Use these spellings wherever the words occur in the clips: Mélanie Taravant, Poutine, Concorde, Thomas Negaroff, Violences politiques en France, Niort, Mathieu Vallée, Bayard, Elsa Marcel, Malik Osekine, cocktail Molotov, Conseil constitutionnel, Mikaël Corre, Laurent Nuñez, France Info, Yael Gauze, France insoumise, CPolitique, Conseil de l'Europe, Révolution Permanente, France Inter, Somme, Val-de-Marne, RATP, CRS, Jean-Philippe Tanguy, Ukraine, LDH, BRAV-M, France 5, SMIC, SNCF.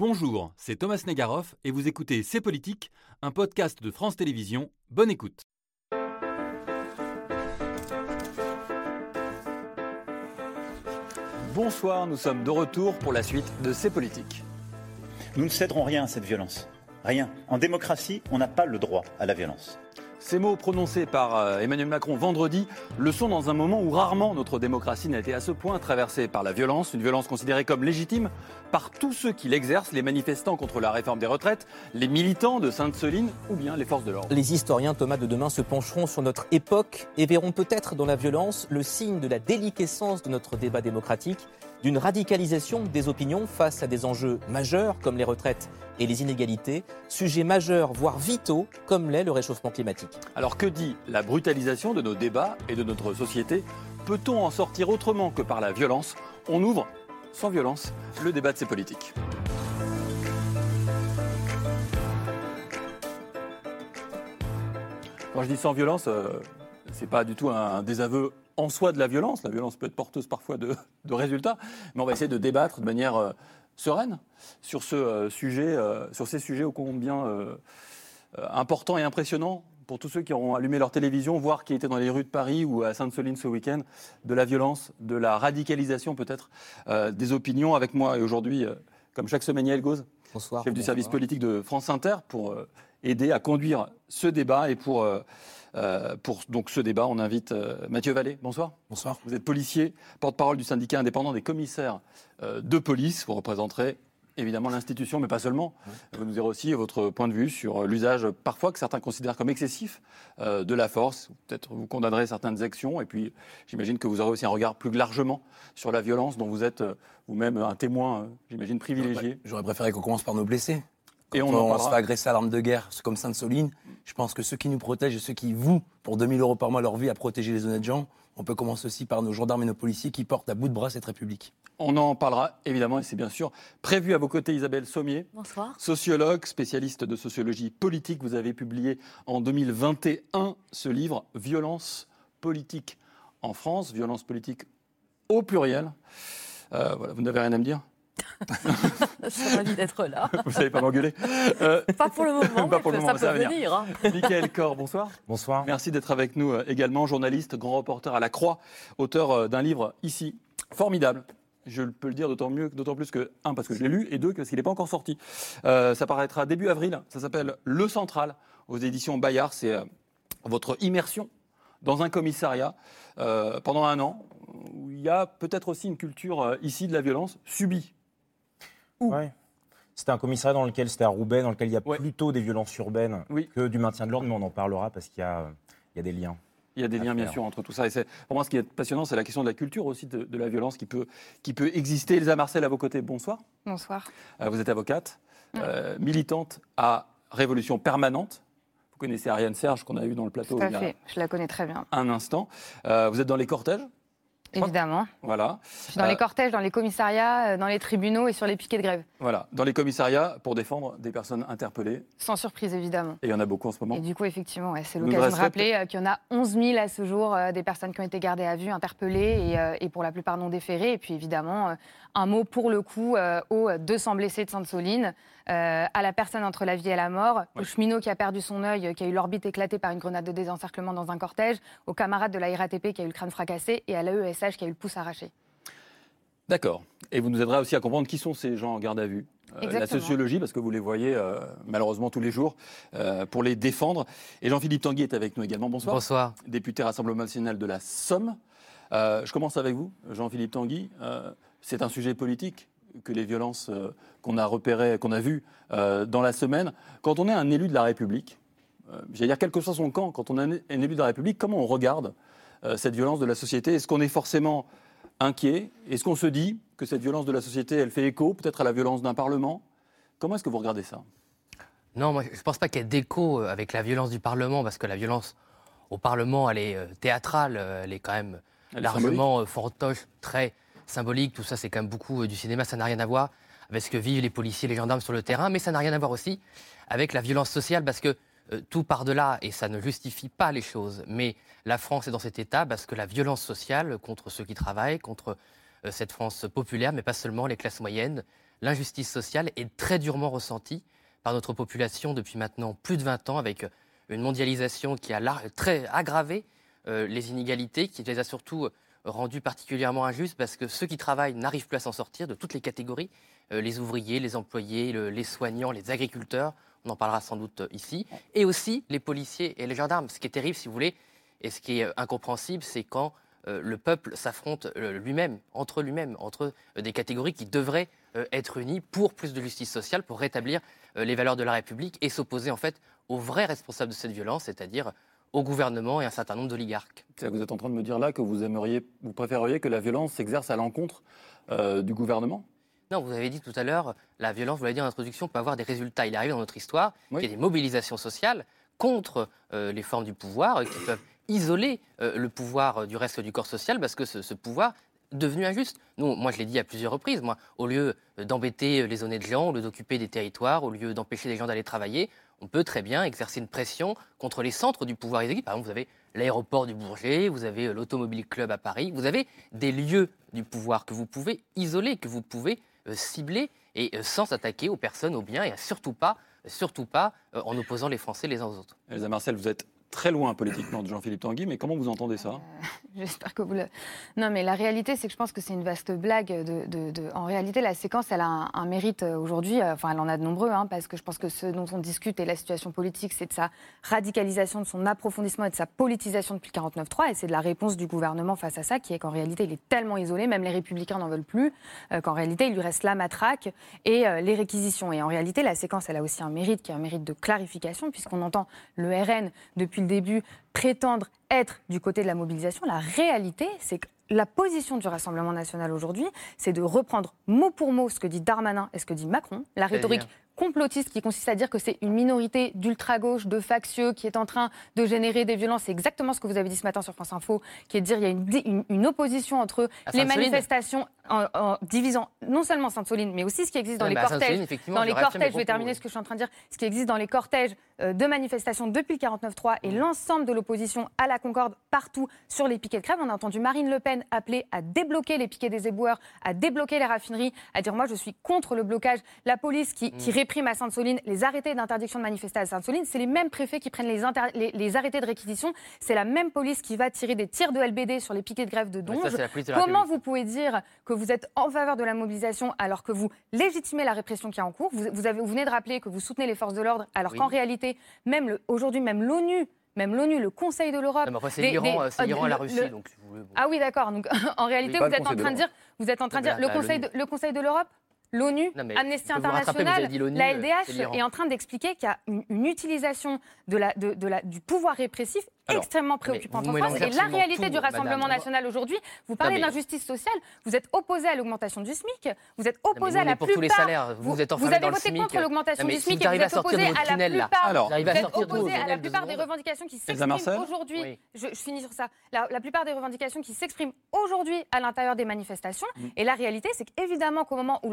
Bonjour, c'est Thomas Negaroff et vous écoutez C'est Politique, un podcast de France Télévisions. Bonne écoute. Bonsoir, nous sommes de retour pour la suite de C'est Politique. Nous ne céderons rien à cette violence. Rien. En démocratie, on n'a pas le droit à la violence. Ces mots prononcés par Emmanuel Macron vendredi le sont dans un moment où rarement notre démocratie n'a été à ce point traversée par la violence, une violence considérée comme légitime par tous ceux qui l'exercent, les manifestants contre la réforme des retraites, les militants de Sainte Soline ou bien les forces de l'ordre. Les historiens, Thomas, de demain se pencheront sur notre époque et verront peut-être dans la violence le signe de la déliquescence de notre débat démocratique, d'une radicalisation des opinions face à des enjeux majeurs comme les retraites et les inégalités, sujets majeurs voire vitaux comme l'est le réchauffement climatique. Alors que dit la brutalisation de nos débats et de notre société ? Peut-on en sortir autrement que par la violence ? On ouvre, sans violence, le débat de ces politiques. Quand je dis sans violence, c'est pas du tout un désaveu en soi de la violence peut être porteuse parfois de résultats, mais on va essayer de débattre de manière sereine sur ces sujets ô combien importants et impressionnants pour tous ceux qui auront allumé leur télévision, voire qui étaient dans les rues de Paris ou à Sainte-Soline ce week-end, de la violence, de la radicalisation peut-être, des opinions avec moi. Et aujourd'hui, comme chaque semaine, Yael Gauze, chef du service politique de France Inter, pour aider à conduire ce débat et pour donc ce débat, on invite Mathieu Vallée. Bonsoir. Bonsoir. Vous êtes policier, porte-parole du syndicat indépendant des commissaires de police. Vous représenterez évidemment l'institution, mais pas seulement. Vous nous direz aussi votre point de vue sur l'usage parfois que certains considèrent comme excessif de la force. Peut-être vous condamnerez certaines actions. Et puis j'imagine que vous aurez aussi un regard plus largement sur la violence dont vous êtes vous-même un témoin, j'imagine, privilégié. J'aurais préféré qu'on commence par nos blessés. Quand et on se fait agresser à l'arme de guerre, c'est comme Sainte-Soline. Je pense que ceux qui nous protègent et ceux qui vouent pour 2 000 euros par mois leur vie à protéger les honnêtes gens, on peut commencer aussi par nos gendarmes et nos policiers qui portent à bout de bras cette République. On en parlera évidemment et c'est bien sûr prévu. À vos côtés, Isabelle Sommier. Bonsoir. Sociologue, spécialiste de sociologie politique. Vous avez publié en 2021 ce livre « Violences politiques en France », violences politiques au pluriel. Voilà, vous n'avez rien à me dire ? Je suis ravie d'être là. Vous savez pas m'engueuler. Pas pour le moment, pas pour le moment, ça peut venir. Mikaël Corre, bonsoir. Bonsoir. Merci d'être avec nous également, journaliste, grand reporter à La Croix, auteur d'un livre ici, formidable. Je peux le dire d'autant plus que, un, parce que je l'ai lu, et deux, parce qu'il n'est pas encore sorti. Ça paraîtra début avril, ça s'appelle Le Central, aux éditions Bayard. C'est votre immersion dans un commissariat pendant un an, où il y a peut-être aussi une culture ici de la violence subie. Ouais. C'était un commissariat dans lequel, c'était à Roubaix, dans lequel il y a plutôt des violences urbaines que du maintien de l'ordre, mais on en parlera parce qu'il y a, des liens. Il y a des liens, bien sûr, entre tout ça. Et c'est, pour moi, ce qui est passionnant, c'est la question de la culture aussi, de la violence qui peut exister. Elsa Marcel, à vos côtés, bonsoir. Bonsoir. Vous êtes avocate, militante à Révolution Permanente. Vous connaissez Ariane Serge, qu'on a eue dans le plateau. Tout à fait, je la connais très bien. Un instant. Vous êtes dans les cortèges ? Évidemment. Voilà. Je suis dans les cortèges, dans les commissariats, dans les tribunaux et sur les piquets de grève. Voilà, dans les commissariats pour défendre des personnes interpellées. Sans surprise, évidemment. Et il y en a beaucoup en ce moment. Et du coup, effectivement, c'est l'occasion de rappeler qu'il y en a 11 000 à ce jour, des personnes qui ont été gardées à vue, interpellées et pour la plupart non déférées. Et puis évidemment, un mot pour le coup aux 200 blessés de Sainte-Soline, à la personne entre la vie et la mort, au cheminot qui a perdu son œil, qui a eu l'orbite éclatée par une grenade de désencerclement dans un cortège, au camarade de la RATP qui a eu le crâne fracassé et à l'AES qui a eu le pouce arraché. D'accord. Et vous nous aiderez aussi à comprendre qui sont ces gens en garde à vue. La sociologie, parce que vous les voyez malheureusement tous les jours, pour les défendre. Et Jean-Philippe Tanguy est avec nous également. Bonsoir. Bonsoir. Député Rassemblement national de la Somme. Je commence avec vous, Jean-Philippe Tanguy. C'est un sujet politique que les violences qu'on a repérées, qu'on a vues dans la semaine. Quand on est un élu de la République, j'allais dire quel que soit son camp, quand on est un élu de la République, comment on regarde cette violence de la société? Est-ce qu'on est forcément inquiet? Est-ce qu'on se dit que cette violence de la société, elle fait écho peut-être à la violence d'un Parlement? Comment est-ce que vous regardez ça? Non, moi, je ne pense pas qu'il y ait d'écho avec la violence du Parlement, parce que la violence au Parlement, elle est théâtrale, elle est quand même largement fantoche, très symbolique. Tout ça, c'est quand même beaucoup du cinéma. Ça n'a rien à voir avec ce que vivent les policiers, les gendarmes sur le terrain, mais ça n'a rien à voir aussi avec la violence sociale, parce que tout par-delà, et ça ne justifie pas les choses, mais la France est dans cet état parce que la violence sociale contre ceux qui travaillent, contre cette France populaire, mais pas seulement les classes moyennes, l'injustice sociale est très durement ressentie par notre population depuis maintenant plus de 20 ans, avec une mondialisation qui a très aggravé les inégalités, qui les a surtout rendues particulièrement injustes parce que ceux qui travaillent n'arrivent plus à s'en sortir, de toutes les catégories, les ouvriers, les employés, les soignants, les agriculteurs, on en parlera sans doute ici, et aussi les policiers et les gendarmes. Ce qui est terrible, si vous voulez, et ce qui est incompréhensible, c'est quand le peuple s'affronte lui-même, entre des catégories qui devraient être unies pour plus de justice sociale, pour rétablir les valeurs de la République et s'opposer en fait aux vrais responsables de cette violence, c'est-à-dire au gouvernement et un certain nombre d'oligarques. Vous êtes en train de me dire là que vous préféreriez que la violence s'exerce à l'encontre du gouvernement ? Non, vous avez dit tout à l'heure, la violence, vous l'avez dit en introduction, peut avoir des résultats. Il est arrivé dans notre histoire qu'il y ait des mobilisations sociales contre les formes du pouvoir qui peuvent isoler le pouvoir du reste du corps social parce que ce pouvoir devenu injuste. Nous, moi, je l'ai dit à plusieurs reprises, au lieu d'embêter les honnêtes gens, au lieu d'occuper des territoires, au lieu d'empêcher les gens d'aller travailler, on peut très bien exercer une pression contre les centres du pouvoir exécutif. Par exemple, vous avez l'aéroport du Bourget, vous avez l'Automobile Club à Paris, vous avez des lieux du pouvoir que vous pouvez isoler, que vous pouvez cibler et sans s'attaquer aux personnes, aux biens et surtout pas en opposant les Français les uns aux autres. Elsa Marcel, vous êtes très loin politiquement de Jean-Philippe Tanguy, mais comment vous entendez ça ? J'espère que vous le... Non, mais la réalité, c'est que je pense que c'est une vaste blague. En réalité, la séquence, elle a un mérite aujourd'hui, enfin, elle en a de nombreux, parce que je pense que ce dont on discute et la situation politique, c'est de sa radicalisation, de son approfondissement et de sa politisation depuis le 49-3, et c'est de la réponse du gouvernement face à ça, qui est qu'en réalité, il est tellement isolé, même les Républicains n'en veulent plus, qu'en réalité, il lui reste la matraque et les réquisitions. Et en réalité, la séquence, elle a aussi un mérite, qui est un mérite de clarification, puisqu'on entend le RN depuis le début, prétendre être du côté de la mobilisation. La réalité, c'est que la position du Rassemblement national aujourd'hui, c'est de reprendre mot pour mot ce que dit Darmanin et ce que dit Macron, la rhétorique complotiste qui consiste à dire que c'est une minorité d'ultra-gauche, de factieux, qui est en train de générer des violences. C'est exactement ce que vous avez dit ce matin sur France Info, qui est de dire qu'il y a une opposition entre les manifestations en divisant non seulement Sainte Soline, mais aussi ce qui existe dans les cortèges. Dans les cortèges, je vais terminer ce que je suis en train de dire. Ce qui existe dans les cortèges de manifestations depuis le 49-3 et l'ensemble de l'opposition à la Concorde, partout sur les piquets de grève. On a entendu Marine Le Pen appeler à débloquer les piquets des éboueurs, à débloquer les raffineries, à dire moi je suis contre le blocage. La police qui prime à Sainte-Soline, les arrêtés d'interdiction de manifester à Sainte-Soline, c'est les mêmes préfets qui prennent les arrêtés de réquisition, c'est la même police qui va tirer des tirs de LBD sur les piquets de grève de Donge. Comment vous pouvez dire que vous êtes en faveur de la mobilisation alors que vous légitimez la répression qui est en cours ? Vous venez de rappeler que vous soutenez les forces de l'ordre alors qu'en réalité, aujourd'hui, l'ONU, le Conseil de l'Europe... Non, c'est l'Iran à la Russie, donc... Ah oui, d'accord. Donc, en réalité, vous êtes en train de dire le Conseil de l'Europe ? L'ONU, Amnesty International, la LDH est en train d'expliquer qu'il y a une utilisation du pouvoir répressif extrêmement préoccupante en France. Et la réalité du Rassemblement national aujourd'hui, vous parlez d'injustice sociale, vous êtes opposé à l'augmentation du SMIC, vous êtes opposé à la plupart... Pour tous les salaires, vous avez voté contre l'augmentation du SMIC et vous êtes opposé à la plupart des revendications qui s'expriment aujourd'hui. Je finis sur ça. La plupart des revendications qui s'expriment aujourd'hui à l'intérieur des manifestations. Et la réalité, c'est qu'évidemment qu'au moment où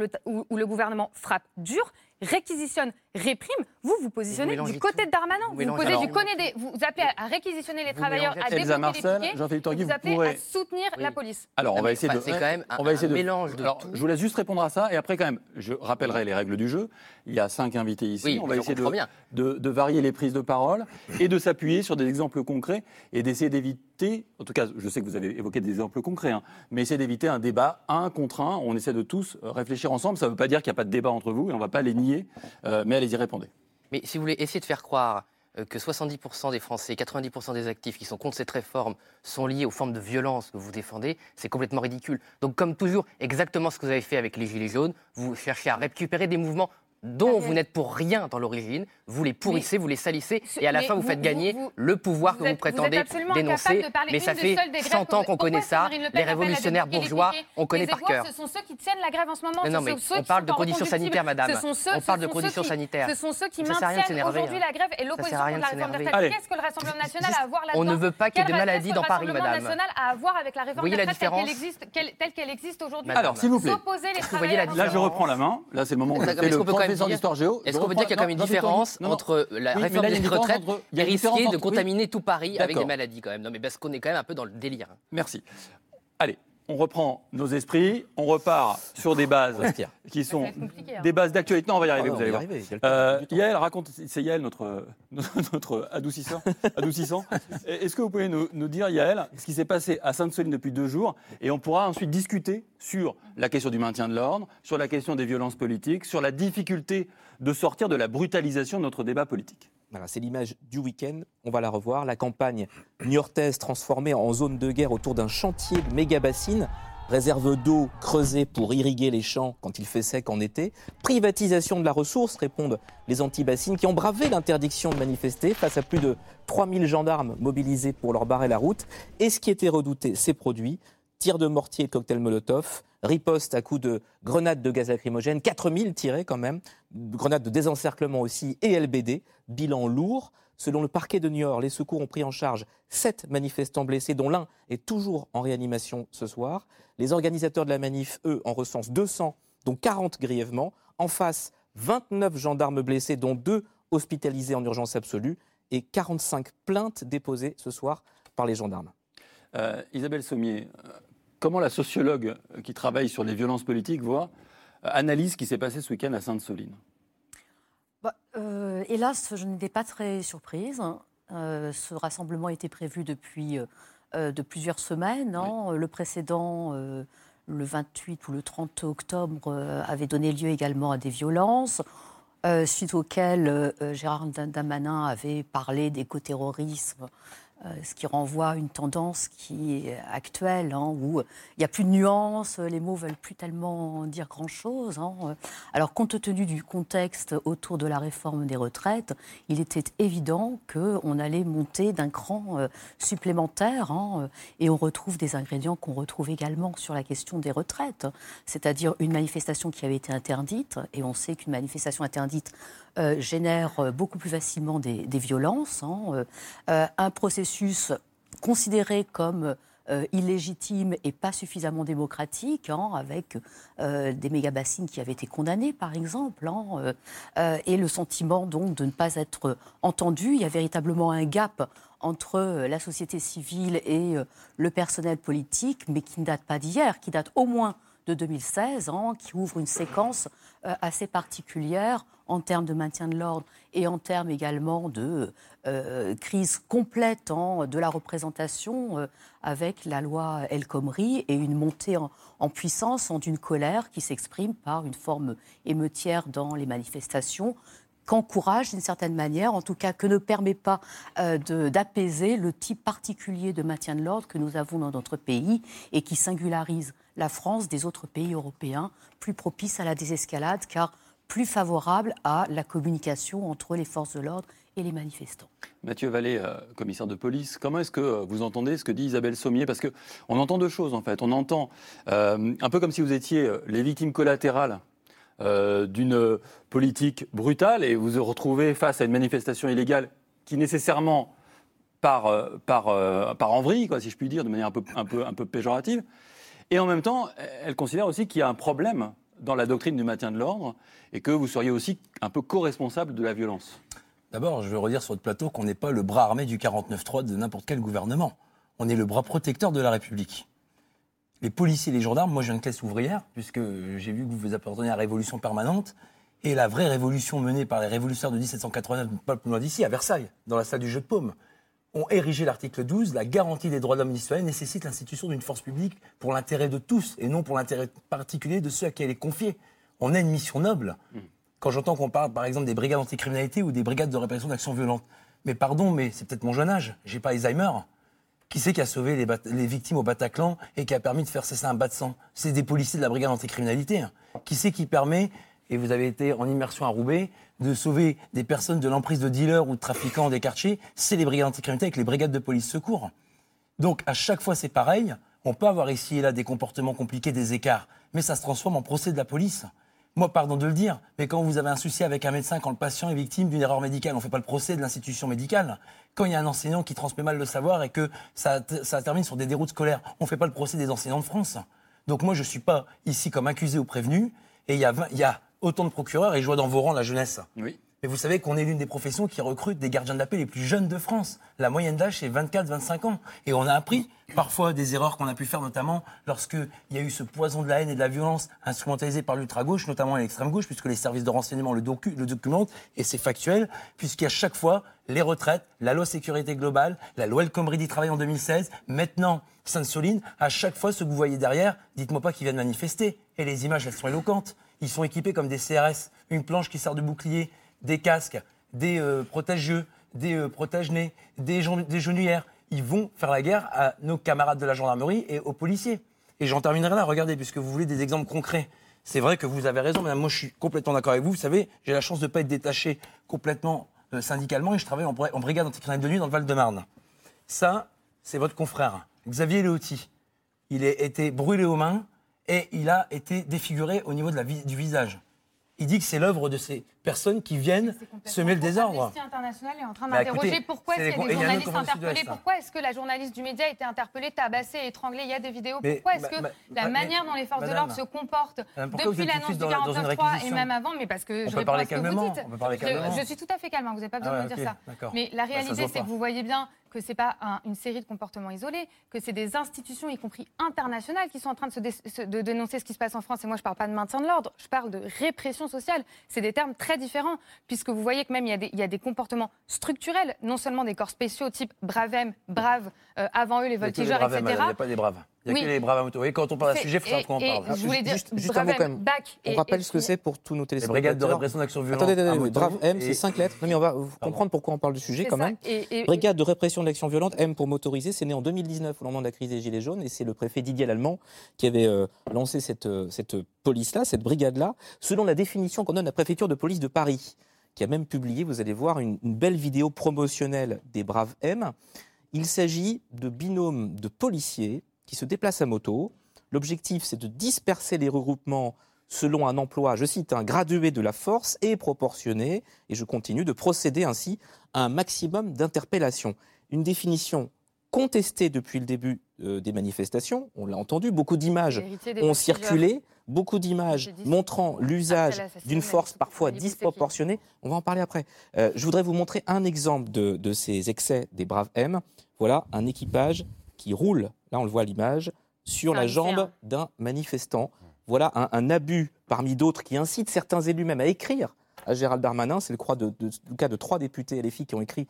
le gouvernement frappe dur, réquisitionne, réprime, vous positionnez du côté de Darmanin. Vous appelez à réquisitionner les travailleurs, à débloquer les piquets, vous appelez à soutenir la police. Alors, on va essayer de... C'est quand même un mélange de... Alors, je vous laisse juste répondre à ça, et après, quand même, je rappellerai les règles du jeu. Il y a 5 invités ici. Oui, on va essayer de varier les prises de parole et de s'appuyer sur des exemples concrets et d'essayer d'éviter... En tout cas, je sais que vous avez évoqué des exemples concrets, mais essayer d'éviter un débat 1 contre 1. On essaie de tous réfléchir ensemble. Ça ne veut pas dire qu'il n'y a pas de débat entre vous, et on ne va pas les nier, mais allez-y, répondez. Mais si vous voulez essayer de faire croire que 70% des Français, 90% des actifs qui sont contre cette réforme sont liés aux formes de violence que vous défendez, c'est complètement ridicule. Donc comme toujours, exactement ce que vous avez fait avec les Gilets jaunes, vous cherchez à récupérer des mouvements dont vous n'êtes pour rien dans l'origine, vous les pourrissez, vous les salissez, et à la fin vous faites gagner le pouvoir que vous prétendez dénoncer. Mais ça fait 100 ans qu'on connaît ça, les révolutionnaires bourgeois, on connaît par cœur. Ce sont ceux qui tiennent la grève en ce moment. Non, mais on parle de conditions sanitaires, madame. On parle de conditions sanitaires. Ce sont ceux qui maintiennent aujourd'hui la grève et l'opposition contre la réforme des retraites. Qu'est-ce que le Rassemblement national a à voir là-dedans ? On ne veut pas qu'il y ait de maladies dans Paris, madame. Qu'est-ce que le Rassemblement national a à voir avec la réforme des retraites telle qu'elle existe aujourd'hui ? Alors, s'il vous plaît, là je reprends la main. Là, c'est le moment où est-ce qu'on peut dire qu'il y a quand même une différence entre la réforme des retraites et risquer de contaminer tout Paris avec des maladies quand même ? Non mais parce qu'on est quand même un peu dans le délire. Merci. Allez, on reprend nos esprits, on repart sur des bases qui sont des bases d'actualité. Non, on va y arriver, vous allez voir. Yael, raconte, c'est Yael notre adoucissant. Est-ce que vous pouvez nous dire, Yael, ce qui s'est passé à Sainte Soline depuis 2 jours, et on pourra ensuite discuter sur la question du maintien de l'ordre, sur la question des violences politiques, sur la difficulté de sortir de la brutalisation de notre débat politique. Voilà, c'est l'image du week-end, on va la revoir. La campagne niortaise transformée en zone de guerre autour d'un chantier de méga-bassines, réserve d'eau creusée pour irriguer les champs quand il fait sec en été, privatisation de la ressource, répondent les anti-bassines qui ont bravé l'interdiction de manifester face à plus de 3000 gendarmes mobilisés pour leur barrer la route. Et ce qui était redouté s'est produit, tirs de mortier et de cocktails Molotov, riposte à coups de grenades de gaz lacrymogène, 4000 tirés quand même, grenades de désencerclement aussi et LBD, bilan lourd. Selon le parquet de Niort, les secours ont pris en charge 7 manifestants blessés, dont l'un est toujours en réanimation ce soir. Les organisateurs de la manif, eux, en recensent 200, dont 40 grièvement. En face, 29 gendarmes blessés, dont 2 hospitalisés en urgence absolue, et 45 plaintes déposées ce soir par les gendarmes. Isabelle Sommier, comment la sociologue qui travaille sur les violences politiques analyse ce qui s'est passé ce week-end à Sainte-Soline ? Hélas, je n'étais pas très surprise. Ce rassemblement était prévu depuis de plusieurs semaines. Hein. Oui. Le précédent, le 28 ou le 30 octobre, avait donné lieu également à des violences, suite auxquelles Gérald Darmanin avait parlé d'écoterrorisme. Ce qui renvoie à une tendance qui est actuelle, hein, où il n'y a plus de nuances, les mots ne veulent plus tellement dire grand-chose. Hein. Alors, compte tenu du contexte autour de la réforme des retraites, il était évident qu'on allait monter d'un cran supplémentaire, hein, et on retrouve des ingrédients qu'on retrouve également sur la question des retraites, c'est-à-dire une manifestation qui avait été interdite, et on sait qu'une manifestation interdite génère beaucoup plus facilement des violences, hein, un processus considéré comme illégitime et pas suffisamment démocratique, hein, avec des méga-bassines qui avaient été condamnées, par exemple, hein, et le sentiment donc de ne pas être entendu. Il y a véritablement un gap entre la société civile et le personnel politique, mais qui ne date pas d'hier, qui date au moins de 2016, hein, qui ouvre une séquence assez particulière en termes de maintien de l'ordre et en termes également de crise complète, hein, de la représentation avec la loi El Khomri et une montée en puissance d'une colère qui s'exprime par une forme émeutière dans les manifestations, qu'encourage d'une certaine manière, en tout cas que ne permet pas d'apaiser le type particulier de maintien de l'ordre que nous avons dans notre pays et qui singularise la France des autres pays européens, plus propice à la désescalade car plus favorable à la communication entre les forces de l'ordre et les manifestants. Mathieu Vallée, commissaire de police, comment est-ce que vous entendez ce que dit Isabelle Sommier ? Parce qu'on entend 2 choses en fait. On entend un peu comme si vous étiez les victimes collatérales d'une politique brutale et vous vous retrouvez face à une manifestation illégale qui nécessairement part en vrille, quoi, si je puis dire, de manière un peu péjorative. Et en même temps, elle considère aussi qu'il y a un problème dans la doctrine du maintien de l'ordre et que vous seriez aussi un peu co-responsable de la violence. D'abord, je veux redire sur le plateau qu'on n'est pas le bras armé du 49.3 de n'importe quel gouvernement. On est le bras protecteur de la République. Les policiers et les gendarmes, moi je viens de classe ouvrière, puisque j'ai vu que vous appartenez à la Révolution Permanente, et la vraie révolution menée par les révolutionnaires de 1789, pas plus loin d'ici, à Versailles, dans la salle du Jeu de Paume, ont érigé l'article 12, la garantie des droits de l'homme et des citoyens nécessite l'institution d'une force publique pour l'intérêt de tous et non pour l'intérêt particulier de ceux à qui elle est confiée. On a une mission noble. Quand j'entends qu'on parle, par exemple, des brigades anticriminalité ou des brigades de répression d'actions violentes, mais pardon, mais c'est peut-être mon jeune âge, j'ai pas Alzheimer. Qui c'est qui a sauvé les victimes au Bataclan et qui a permis de faire cesser un bas de sang ? C'est des policiers de la brigade anticriminalité. Qui c'est qui permet, et vous avez été en immersion à Roubaix, de sauver des personnes de l'emprise de dealers ou de trafiquants des quartiers, c'est les brigades anticriminalité avec les brigades de police secours. Donc à chaque fois c'est pareil, on peut avoir ici et là des comportements compliqués, des écarts, mais ça se transforme en procès de la police. Moi pardon de le dire, mais quand vous avez un souci avec un médecin, quand le patient est victime d'une erreur médicale, on ne fait pas le procès de l'institution médicale. Quand il y a un enseignant qui transmet mal le savoir et que ça termine sur des déroutes scolaires, on ne fait pas le procès des enseignants de France. Donc moi je ne suis pas ici comme accusé ou prévenu, et il y a autant de procureurs et je vois dans vos rangs la jeunesse. Oui. Mais vous savez qu'on est l'une des professions qui recrute des gardiens de la paix les plus jeunes de France. La moyenne d'âge, c'est 24-25 ans. Et on a appris parfois des erreurs qu'on a pu faire, notamment lorsqu'il y a eu ce poison de la haine et de la violence instrumentalisé par l'ultra-gauche, notamment l'extrême-gauche, puisque les services de renseignement le documentent, et c'est factuel, puisqu'à chaque fois, les retraites, la loi sécurité globale, la loi El Khomri du travail en 2016, maintenant Sainte Soline, à chaque fois, ce que vous voyez derrière, dites-moi pas qu'ils viennent manifester. Et les images, elles sont éloquentes. Ils sont équipés comme des CRS, une planche qui sert de bouclier, des casques, des protège-yeux, des protège-nez, des genouillères. Ils vont faire la guerre à nos camarades de la gendarmerie et aux policiers. Et j'en terminerai là, regardez, puisque vous voulez des exemples concrets. C'est vrai que vous avez raison, madame, moi je suis complètement d'accord avec vous. Vous savez, j'ai la chance de ne pas être détaché complètement syndicalement et je travaille en brigade anticriminelle de nuit dans le Val-de-Marne. Ça, c'est votre confrère, Xavier Léotti. Il a été brûlé aux mains et il a été défiguré au niveau de du visage. Il dit que c'est l'œuvre de ces personnes qui viennent semer le désordre. Amnesty International est en train d'interroger pourquoi est-ce qu'il y a des journalistes interpellés, pourquoi est-ce que la journaliste du média a été interpellée, tabassée, étranglée, il y a des vidéos. Pourquoi est-ce que la manière dont les forces de l'ordre se comportent depuis l'annonce du 49.3 et même avant, mais parce que je réponds à ce que vous dites. Je suis tout à fait calme, vous n'avez pas besoin de me dire ça. Mais la réalité, c'est que vous voyez bien que ce n'est pas une série de comportements isolés, que c'est des institutions, y compris internationales, qui sont en train de dénoncer ce qui se passe en France. Et moi, je ne parle pas de maintien de l'ordre, je parle de répression sociale. C'est des termes très différents, puisque vous voyez que même il y a des comportements structurels, non seulement des corps spéciaux type BRAV-M, BRAV, avant eux les voltigeurs, etc. Il n'y a pas des braves. Il n'y a que les braves à moto. Et quand on parle d'un sujet, il faut savoir quoi on parle. Je voulais dire, juste un mot quand même. On rappelle ce que c'est pour tous nos téléspectateurs. Brigade de répression d'action violente. Attendez, BRAV-M, c'est 5 lettres. Non, mais on va comprendre pourquoi on parle du sujet quand même. Brigade de répression de l'action violente, M pour motoriser, c'est né en 2019 au moment de la crise des Gilets jaunes. Et c'est le préfet Didier Lallement qui avait lancé cette police-là, cette brigade-là, selon la définition qu'on donne à la préfecture de police de Paris, qui a même publié, vous allez voir, une belle vidéo promotionnelle des BRAV-M. Il s'agit de binômes de policiers qui se déplacent à moto. L'objectif, c'est de disperser les regroupements selon un emploi, je cite, un gradué de la force et proportionné, et je continue de procéder ainsi à un maximum d'interpellations. Une définition contestée depuis le début des manifestations, on l'a entendu, beaucoup d'images ont circulé, beaucoup d'images montrant l'usage d'une force parfois disproportionnée. On va en parler après. Je voudrais vous montrer un exemple de ces excès des BRAV-M. Voilà un équipage qui roule, là on le voit à l'image, sur la jambe d'un manifestant. Voilà un abus parmi d'autres qui incite certains élus même à écrire à Gérald Darmanin. C'est le cas de 3 députés LFI qui ont écrit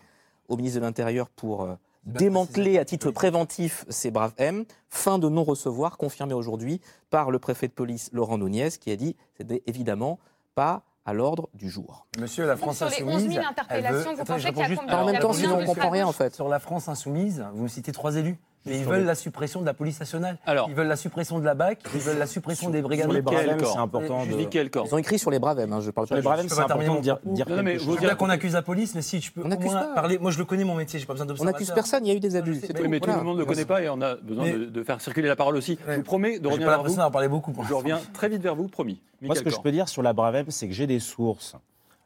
au ministre de l'Intérieur pour démanteler à titre préventif ces BRAV-M. Fin de non-recevoir confirmée aujourd'hui par le préfet de police Laurent Nuñez qui a dit que c'était évidemment pas à l'ordre du jour. Monsieur, la France Insoumise... Sur les 11 000 interpellations, vous pensez qu'il y a combien de... En même temps, sinon on ne comprend rien en fait. Sur la France Insoumise, vous me citez 3 élus. Mais ils veulent la suppression de la police nationale. Alors, ils veulent la suppression de la BAC, ils veulent la suppression des brigades. Les BRAV-M, c'est important. Ils ont écrit sur les BRAV-M. Je parle sur les BRAV-M, c'est important de dire quelque chose. Là qu'on accuse la police, mais si tu peux au moins parler. Moi, je le connais, mon métier, j'ai pas besoin d'observateur. On n'accuse personne, il y a eu des abus. Oui, mais tout le monde ne le connaît pas et on a besoin de faire circuler la parole aussi. Je vous promets de revenir vers vous. J'ai pas l'impression d'en parler beaucoup. Je reviens très vite vers vous, promis. Moi, ce que je peux dire sur la BRAV-M, c'est que j'ai des sources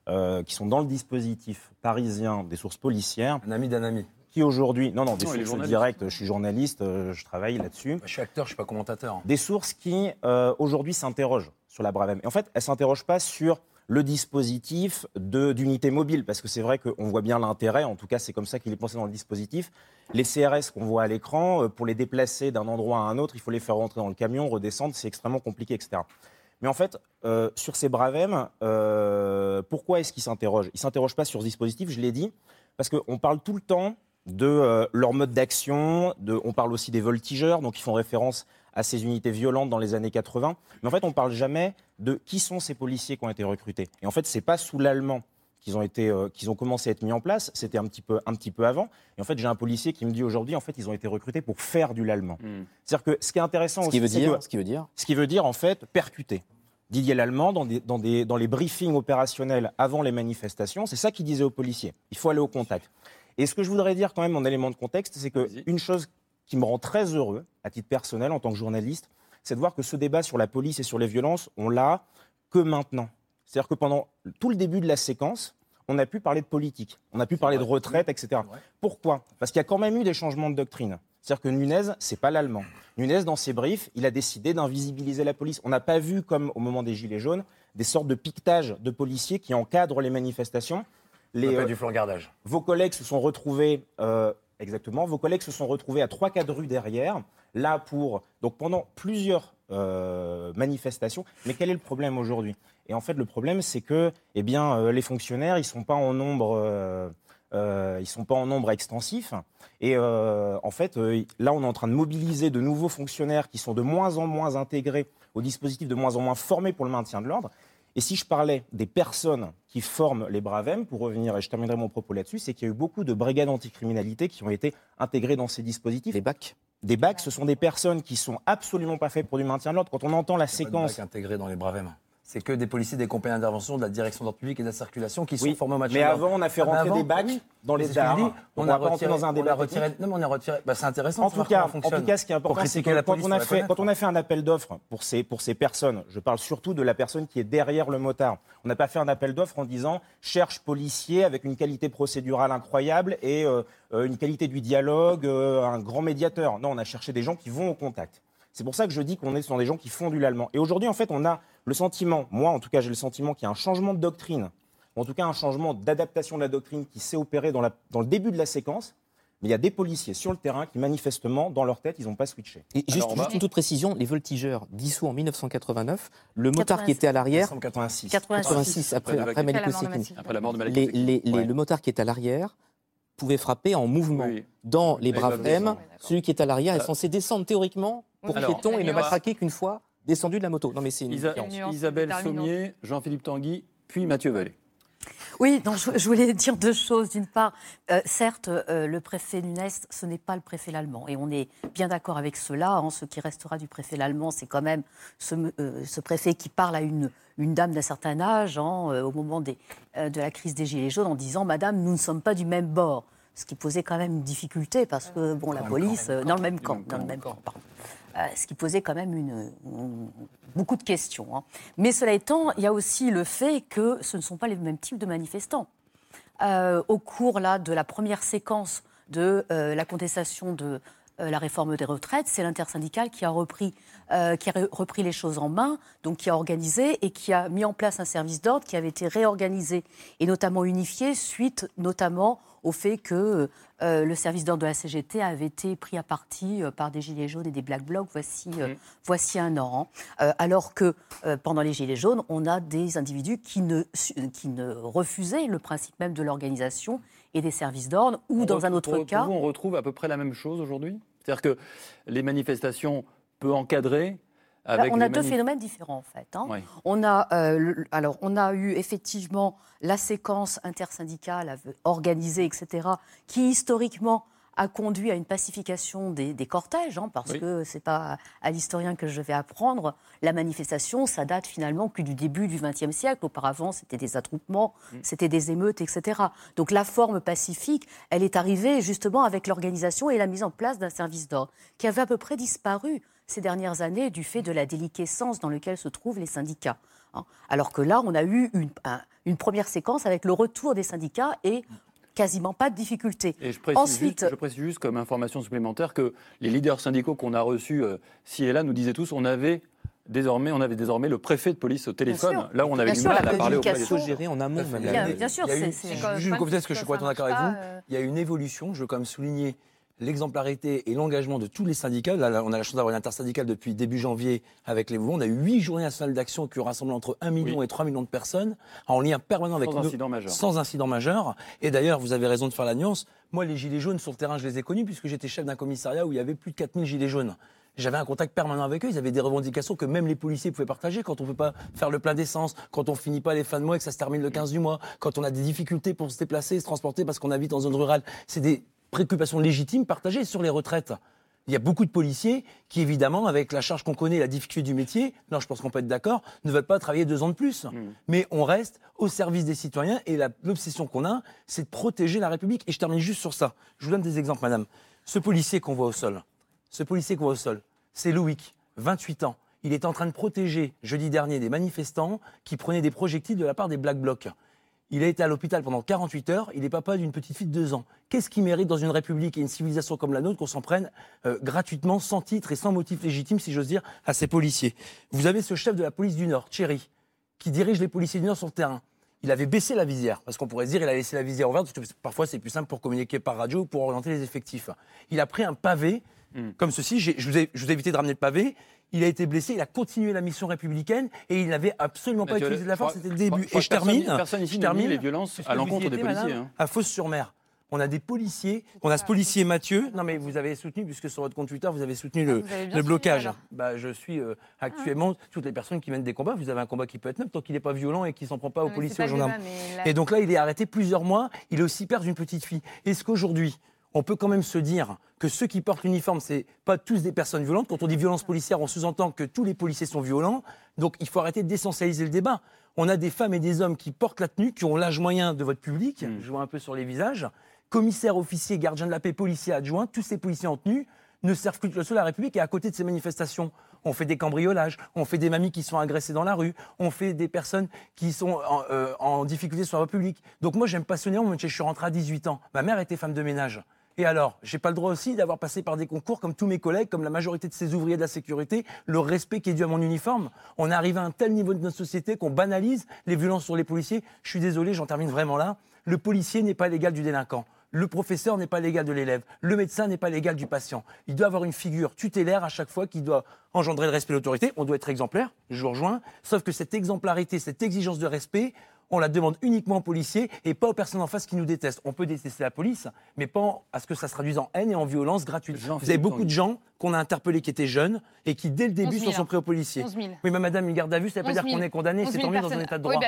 qui sont dans le dispositif parisien, des sources policières. Un ami d'un ami. Qui aujourd'hui... Non, des sources directes, je suis journaliste, je travaille là-dessus. Bah, je suis acteur, je ne suis pas commentateur. Des sources qui, aujourd'hui, s'interrogent sur la BRAV-M. Et en fait, elles ne s'interrogent pas sur le dispositif d'unité mobile, parce que c'est vrai qu'on voit bien l'intérêt, en tout cas, c'est comme ça qu'il est pensé dans le dispositif. Les CRS qu'on voit à l'écran, pour les déplacer d'un endroit à un autre, il faut les faire rentrer dans le camion, redescendre, c'est extrêmement compliqué, etc. Mais en fait, sur ces BRAV-M, pourquoi est-ce qu'ils s'interrogent ? Ils ne s'interrogent pas sur ce dispositif, je l'ai dit, parce qu'on parle tout le temps de leur mode d'action, on parle aussi des voltigeurs, donc ils font référence à ces unités violentes dans les années 80. Mais en fait, on ne parle jamais de qui sont ces policiers qui ont été recrutés. Et en fait, ce n'est pas sous l'Allemand qu'ils ont commencé à être mis en place, c'était un petit peu avant. Et en fait, j'ai un policier qui me dit aujourd'hui, en fait, ils ont été recrutés pour faire du l'Allemand. C'est-à-dire que ce qui est intéressant aussi, ce qui veut dire, en fait, percuter. Didier Lallement, dans les briefings opérationnels avant les manifestations, c'est ça qu'il disait aux policiers, il faut aller au contact. Et ce que je voudrais dire quand même en élément de contexte, c'est qu'une chose qui me rend très heureux, à titre personnel, en tant que journaliste, c'est de voir que ce débat sur la police et sur les violences, on l'a que maintenant. C'est-à-dire que pendant tout le début de la séquence, on a pu parler de politique, on a pu parler de retraite, etc. Pourquoi ? Parce qu'il y a quand même eu des changements de doctrine. C'est-à-dire que Nuñez, ce n'est pas l'Allemand. Nuñez, dans ses briefs, il a décidé d'invisibiliser la police. On n'a pas vu, comme au moment des Gilets jaunes, des sortes de piquetages de policiers qui encadrent les manifestations. Du flangardage. Vos collègues se sont retrouvés, exactement, vos collègues se sont retrouvés à 3-4 rues derrière, là pour, donc pendant plusieurs manifestations. Mais quel est le problème aujourd'hui ? Et en fait, le problème, c'est que les fonctionnaires, ils ne sont pas en nombre... ils ne sont pas en nombre extensif. Et en fait, là, on est en train de mobiliser de nouveaux fonctionnaires qui sont de moins en moins intégrés au dispositif, de moins en moins formés pour le maintien de l'ordre. Et si je parlais des personnes qui forment les BRAV-M, pour revenir, et je terminerai mon propos là-dessus, c'est qu'il y a eu beaucoup de brigades anticriminalité qui ont été intégrées dans ces dispositifs. Des BAC. Des BAC, ce sont des personnes qui ne sont absolument pas faites pour du maintien de l'ordre. Quand on entend la séquence... Pas de BAC intégrés dans les BRAV-M. C'est que des policiers des compagnies d'intervention, de la direction de l'ordre public et de la circulation qui sont formés au match. Mais avant, on a fait rentrer des bacs dans les dards. On a retiré. Bah, c'est intéressant. En tout cas, ce qui est important, c'est que quand on a fait un appel d'offres pour ces personnes, je parle surtout de la personne qui est derrière le motard. On n'a pas fait un appel d'offres en disant cherche policier avec une qualité procédurale incroyable et une qualité du dialogue, un grand médiateur. Non, on a cherché des gens qui vont au contact. C'est pour ça que je dis qu'on est sur des gens qui font du lallement. Et aujourd'hui, en fait, on a le sentiment, moi en tout cas, j'ai le sentiment qu'il y a un changement de doctrine, ou en tout cas un changement d'adaptation de la doctrine qui s'est opéré dans le début de la séquence. Mais il y a des policiers sur le terrain qui, manifestement, dans leur tête, ils n'ont pas switché. Et juste une toute précision, les voltigeurs dissous en 1989, le motard qui était à l'arrière... 86, après Malik Osekine. Après la mort de Malik Osekine. Le motard qui est à l'arrière... pouvait frapper en mouvement. Oui. Dans les BRAV-M, celui qui est à l'arrière est censé descendre théoriquement pour piéton et ne matraquer qu'une fois descendu de la moto. Non, mais c'est une Isabelle Sommier, Jean-Philippe Tanguy, puis Mathieu Vallée. Oui, donc je voulais dire deux choses. D'une part, certes, le préfet Nuñez, ce n'est pas le préfet Lallement. Et on est bien d'accord avec cela. Ce qui restera du préfet Lallement, c'est quand même ce préfet qui parle à une dame d'un certain âge au moment de la crise des Gilets jaunes en disant « Madame, nous ne sommes pas du même bord ». Ce qui posait quand même une difficulté parce que la police... Dans le même camp. Ce qui posait quand même beaucoup de questions. Mais cela étant, il y a aussi le fait que ce ne sont pas les mêmes types de manifestants. Au cours de la première séquence de la contestation de la réforme des retraites, c'est l'intersyndicale qui a repris les choses en main, donc qui a organisé et qui a mis en place un service d'ordre qui avait été réorganisé et notamment unifié suite notamment au fait que le service d'ordre de la CGT avait été pris à partie par des Gilets jaunes et des Black Blocs voici un an. Alors que pendant les Gilets jaunes, on a des individus qui ne refusaient le principe même de l'organisation et des services d'ordre ou dans un autre cas... On retrouve à peu près la même chose aujourd'hui ? C'est-à-dire que les manifestations peu encadrées... On a deux phénomènes différents, en fait. Oui. On a eu effectivement la séquence intersyndicale organisée, etc., qui historiquement a conduit à une pacification des cortèges, parce que ce n'est pas à l'historien que je vais apprendre. La manifestation, ça date finalement que du début du XXe siècle. Auparavant, c'était des attroupements, c'était des émeutes, etc. Donc la forme pacifique, elle est arrivée justement avec l'organisation et la mise en place d'un service d'ordre qui avait à peu près disparu ces dernières années du fait de la déliquescence dans laquelle se trouvent les syndicats. Alors que là, on a eu une première séquence avec le retour des syndicats et quasiment pas de difficultés. Et je précise juste comme information supplémentaire que les leaders syndicaux qu'on a reçus ci et là nous disaient tous on avait désormais le préfet de police au téléphone, là où on avait du mal à parler au préfet. Géré en amont. Bien sûr. Je vous confesse que je suis complètement d'accord avec vous. Il y a une évolution, je veux quand même souligner l'exemplarité et l'engagement de tous les syndicats. Là, on a la chance d'avoir une intersyndicale depuis début janvier avec les mouvements. On a eu 8 journées nationales d'action qui rassemblent entre 1 million et 3 millions de personnes en lien permanent avec nous. Sans incident majeur. Et d'ailleurs, vous avez raison de faire la nuance. Moi, les gilets jaunes sur le terrain, je les ai connus puisque j'étais chef d'un commissariat où il y avait plus de 4000 gilets jaunes. J'avais un contact permanent avec eux. Ils avaient des revendications que même les policiers pouvaient partager quand on ne peut pas faire le plein d'essence, quand on ne finit pas les fins de mois et que ça se termine le 15 du mois, quand on a des difficultés pour se déplacer et se transporter parce qu'on habite en zone rurale. C'est des préoccupations légitimes partagées sur les retraites. Il y a beaucoup de policiers qui, évidemment, avec la charge qu'on connaît, la difficulté du métier, là, je pense qu'on peut être d'accord, ne veulent pas travailler 2 ans de plus. Mais on reste au service des citoyens et l'obsession qu'on a, c'est de protéger la République. Et je termine juste sur ça. Je vous donne des exemples, madame. Ce policier qu'on voit au sol, c'est Loïc, 28 ans. Il est en train de protéger, jeudi dernier, des manifestants qui prenaient des projectiles de la part des Black Blocs. Il a été à l'hôpital pendant 48 heures, il est papa d'une petite fille de 2 ans. Qu'est-ce qu'il mérite dans une république et une civilisation comme la nôtre qu'on s'en prenne gratuitement, sans titre et sans motif légitime, si j'ose dire, à ces policiers ? Vous avez ce chef de la police du Nord, Thierry, qui dirige les policiers du Nord sur le terrain, il avait baissé la visière, parce qu'on pourrait se dire qu'il a laissé la visière ouverte, parce que parfois c'est plus simple pour communiquer par radio ou pour orienter les effectifs. Il a pris un pavé, comme ceci, je vous ai évité de ramener le pavé, il a été blessé, il a continué la mission républicaine et il n'avait absolument pas utilisé de la force, c'était le début. Et je termine, les violences à l'encontre des policiers. Madame, à Fos-sur-Mer. On a des policiers, on a ce policier Mathieu. Non mais vous avez soutenu, puisque sur votre compte Twitter, vous avez soutenu le blocage. Bah, je suis actuellement, toutes les personnes qui mènent des combats, vous avez un combat qui peut être neutre tant qu'il n'est pas violent et qu'il ne s'en prend pas aux policiers, aux gendarmes. Là... Et donc là, il est arrêté plusieurs mois, il est aussi père d'une petite fille. Est-ce qu'aujourd'hui, on peut quand même se dire que ceux qui portent l'uniforme, ce n'est pas tous des personnes violentes? Quand on dit violence policière, on sous-entend que tous les policiers sont violents. Donc il faut arrêter d'essentialiser le débat. On a des femmes et des hommes qui portent la tenue, qui ont l'âge moyen de votre public, je vois un peu sur les visages. Commissaire, officier, gardien de la paix, policier, adjoint, tous ces policiers en tenue ne servent plus que le sol à la République. Et à côté de ces manifestations, on fait des cambriolages, on fait des mamies qui sont agressées dans la rue, on fait des personnes qui sont en difficulté sur la voie publique. Donc moi, j'aime pas ce néant, je suis rentré à 18 ans. Ma mère était femme de ménage. Et alors, j'ai pas le droit aussi d'avoir passé par des concours comme tous mes collègues, comme la majorité de ces ouvriers de la sécurité, le respect qui est dû à mon uniforme. On arrive à un tel niveau de notre société qu'on banalise les violences sur les policiers. Je suis désolé, j'en termine vraiment là. Le policier n'est pas l'égal du délinquant. Le professeur n'est pas l'égal de l'élève. Le médecin n'est pas l'égal du patient. Il doit avoir une figure tutélaire à chaque fois qui doit engendrer le respect de l'autorité. On doit être exemplaire, je vous rejoins. Sauf que cette exemplarité, cette exigence de respect, on la demande uniquement aux policiers et pas aux personnes en face qui nous détestent. On peut détester la police, mais pas à ce que ça se traduise en haine et en violence gratuite. Vous avez beaucoup de gens qu'on a interpellés qui étaient jeunes et qui, dès le début, s'en sont pris aux policiers. Oui, mais madame, une garde à vue, ça ne veut pas dire qu'on est condamné, c'est tant mieux dans un état de droit. Oui,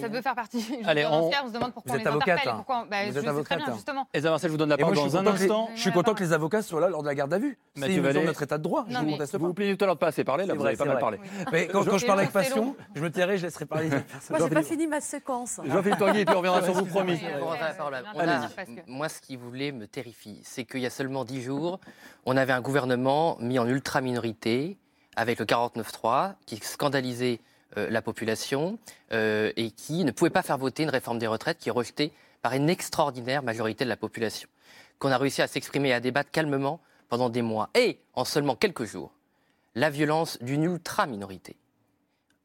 ça peut faire partie. Allez, on se demande pourquoi on les interpelle. Vous êtes avocate. Elsa Marcel, je vous donne la parole dans un instant. Je suis content que les avocats soient là lors de la garde à vue. C'est dans notre état de droit. Vous vous plaignez tout à l'heure de ne pas assez parler, là, vous n'avez pas mal parlé. Mais quand je parle avec passion, je me tairai, je laisserai parler les personnes. Moi, je n'ai pas fini ma séquence. Jean-Philippe Tanguy, et puis on reviendra sur vous, promis. Moi, ce qui voulait me terrifie, c'est qu'il y a seulement 10 jours, on avait un gouvernement mis en ultra-minorité avec le 49.3 qui scandalisait la population et qui ne pouvait pas faire voter une réforme des retraites qui est rejetée par une extraordinaire majorité de la population, qu'on a réussi à s'exprimer et à débattre calmement pendant des mois. Et en seulement quelques jours, la violence d'une ultra-minorité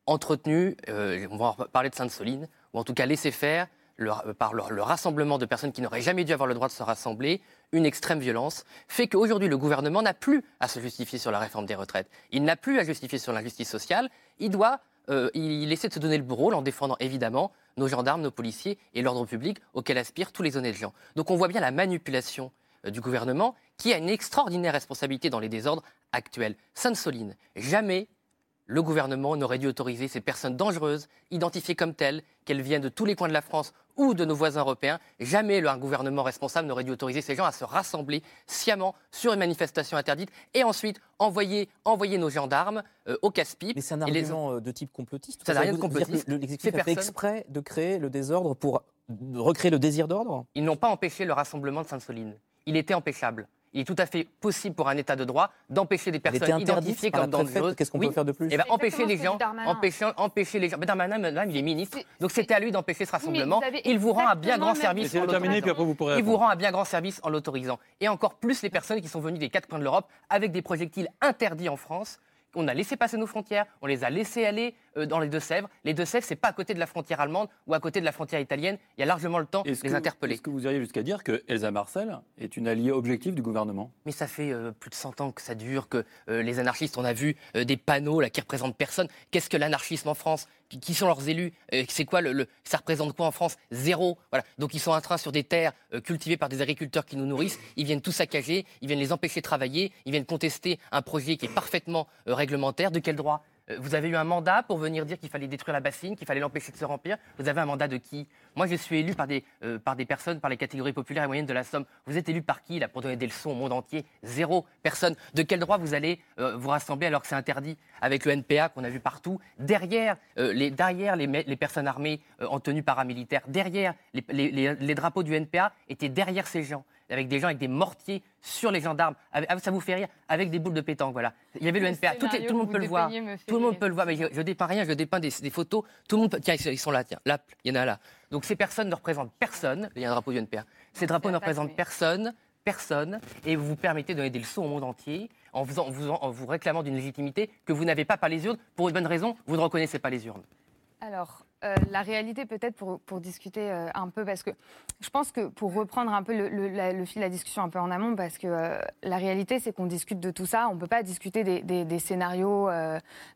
entretenue, on va parler de Sainte Soline, ou en tout cas laissée faire par le rassemblement de personnes qui n'auraient jamais dû avoir le droit de se rassembler, une extrême violence, fait qu'aujourd'hui, le gouvernement n'a plus à se justifier sur la réforme des retraites. Il n'a plus à justifier sur l'injustice sociale. Il doit essaie de se donner le rôle en défendant, évidemment, nos gendarmes, nos policiers et l'ordre public auquel aspirent tous les honnêtes gens. Donc on voit bien la manipulation du gouvernement qui a une extraordinaire responsabilité dans les désordres actuels. Sainte Soline, jamais le gouvernement n'aurait dû autoriser ces personnes dangereuses, identifiées comme telles, qu'elles viennent de tous les coins de la France ou de nos voisins européens. Jamais un gouvernement responsable n'aurait dû autoriser ces gens à se rassembler sciemment sur une manifestation interdite et ensuite envoyer nos gendarmes au casse-pipe. Mais c'est un argument de type complotiste. Ça n'a rien de complotiste. L'exécutif a fait exprès de créer le désordre pour recréer le désir d'ordre. Ils n'ont pas empêché le rassemblement de Sainte-Soline. Il était empêchable. Il est tout à fait possible pour un État de droit d'empêcher des personnes identifiées comme dangereuses. Qu'est-ce qu'on peut faire de plus ? Eh ben, empêcher les gens. Mais Darmanin, madame, il est ministre, donc c'était à lui d'empêcher ce rassemblement. Il vous rend un bien grand service en l'autorisant. Et encore plus les personnes qui sont venues des 4 coins de l'Europe avec des projectiles interdits en France. On a laissé passer nos frontières, on les a laissés aller dans les Deux-Sèvres. Les Deux-Sèvres, c'est pas à côté de la frontière allemande ou à côté de la frontière italienne. Il y a largement le temps de les interpeller. Est-ce que vous iriez jusqu'à dire que Elsa Marcel est une alliée objective du gouvernement ? Mais ça fait plus de 100 ans que ça dure, que les anarchistes, on a vu des panneaux là, qui représentent personne. Qu'est-ce que l'anarchisme en France ? Qui sont leurs élus ? C'est quoi ça représente quoi en France ? Zéro. Voilà. Donc ils sont en train sur des terres cultivées par des agriculteurs qui nous nourrissent. Ils viennent tout saccager, ils viennent les empêcher de travailler, ils viennent contester un projet qui est parfaitement réglementaire. De quel droit ? Vous avez eu un mandat pour venir dire qu'il fallait détruire la bassine, qu'il fallait l'empêcher de se remplir. Vous avez un mandat de qui ? Moi, je suis élu par des personnes, par les catégories populaires et moyennes de la Somme. Vous êtes élu par qui, là, pour donner des leçons au monde entier ? Zéro personne. De quel droit vous allez vous rassembler alors que c'est interdit ? Avec le NPA qu'on a vu partout, derrière les personnes armées en tenue paramilitaire, derrière les drapeaux du NPA étaient derrière ces gens. Avec des gens avec des mortiers sur les gendarmes, ça vous fait rire, avec des boules de pétanque, voilà. Il y avait le NPA, tout le monde peut le voir, mais je dépeins rien, je dépeins des photos, tout le monde peut... Tiens, ils sont là, là, il y en a là. Donc ces personnes ne représentent personne, il y a un drapeau du NPA, ces drapeaux ne représentent personne, et vous vous permettez de donner des leçons au monde entier en vous réclamant d'une légitimité que vous n'avez pas par les urnes, pour une bonne raison, vous ne reconnaissez pas les urnes. Alors, la réalité peut-être pour discuter un peu, parce que je pense que pour reprendre un peu le fil de la discussion un peu en amont, parce que la réalité c'est qu'on discute de tout ça, on ne peut pas discuter des scénarios,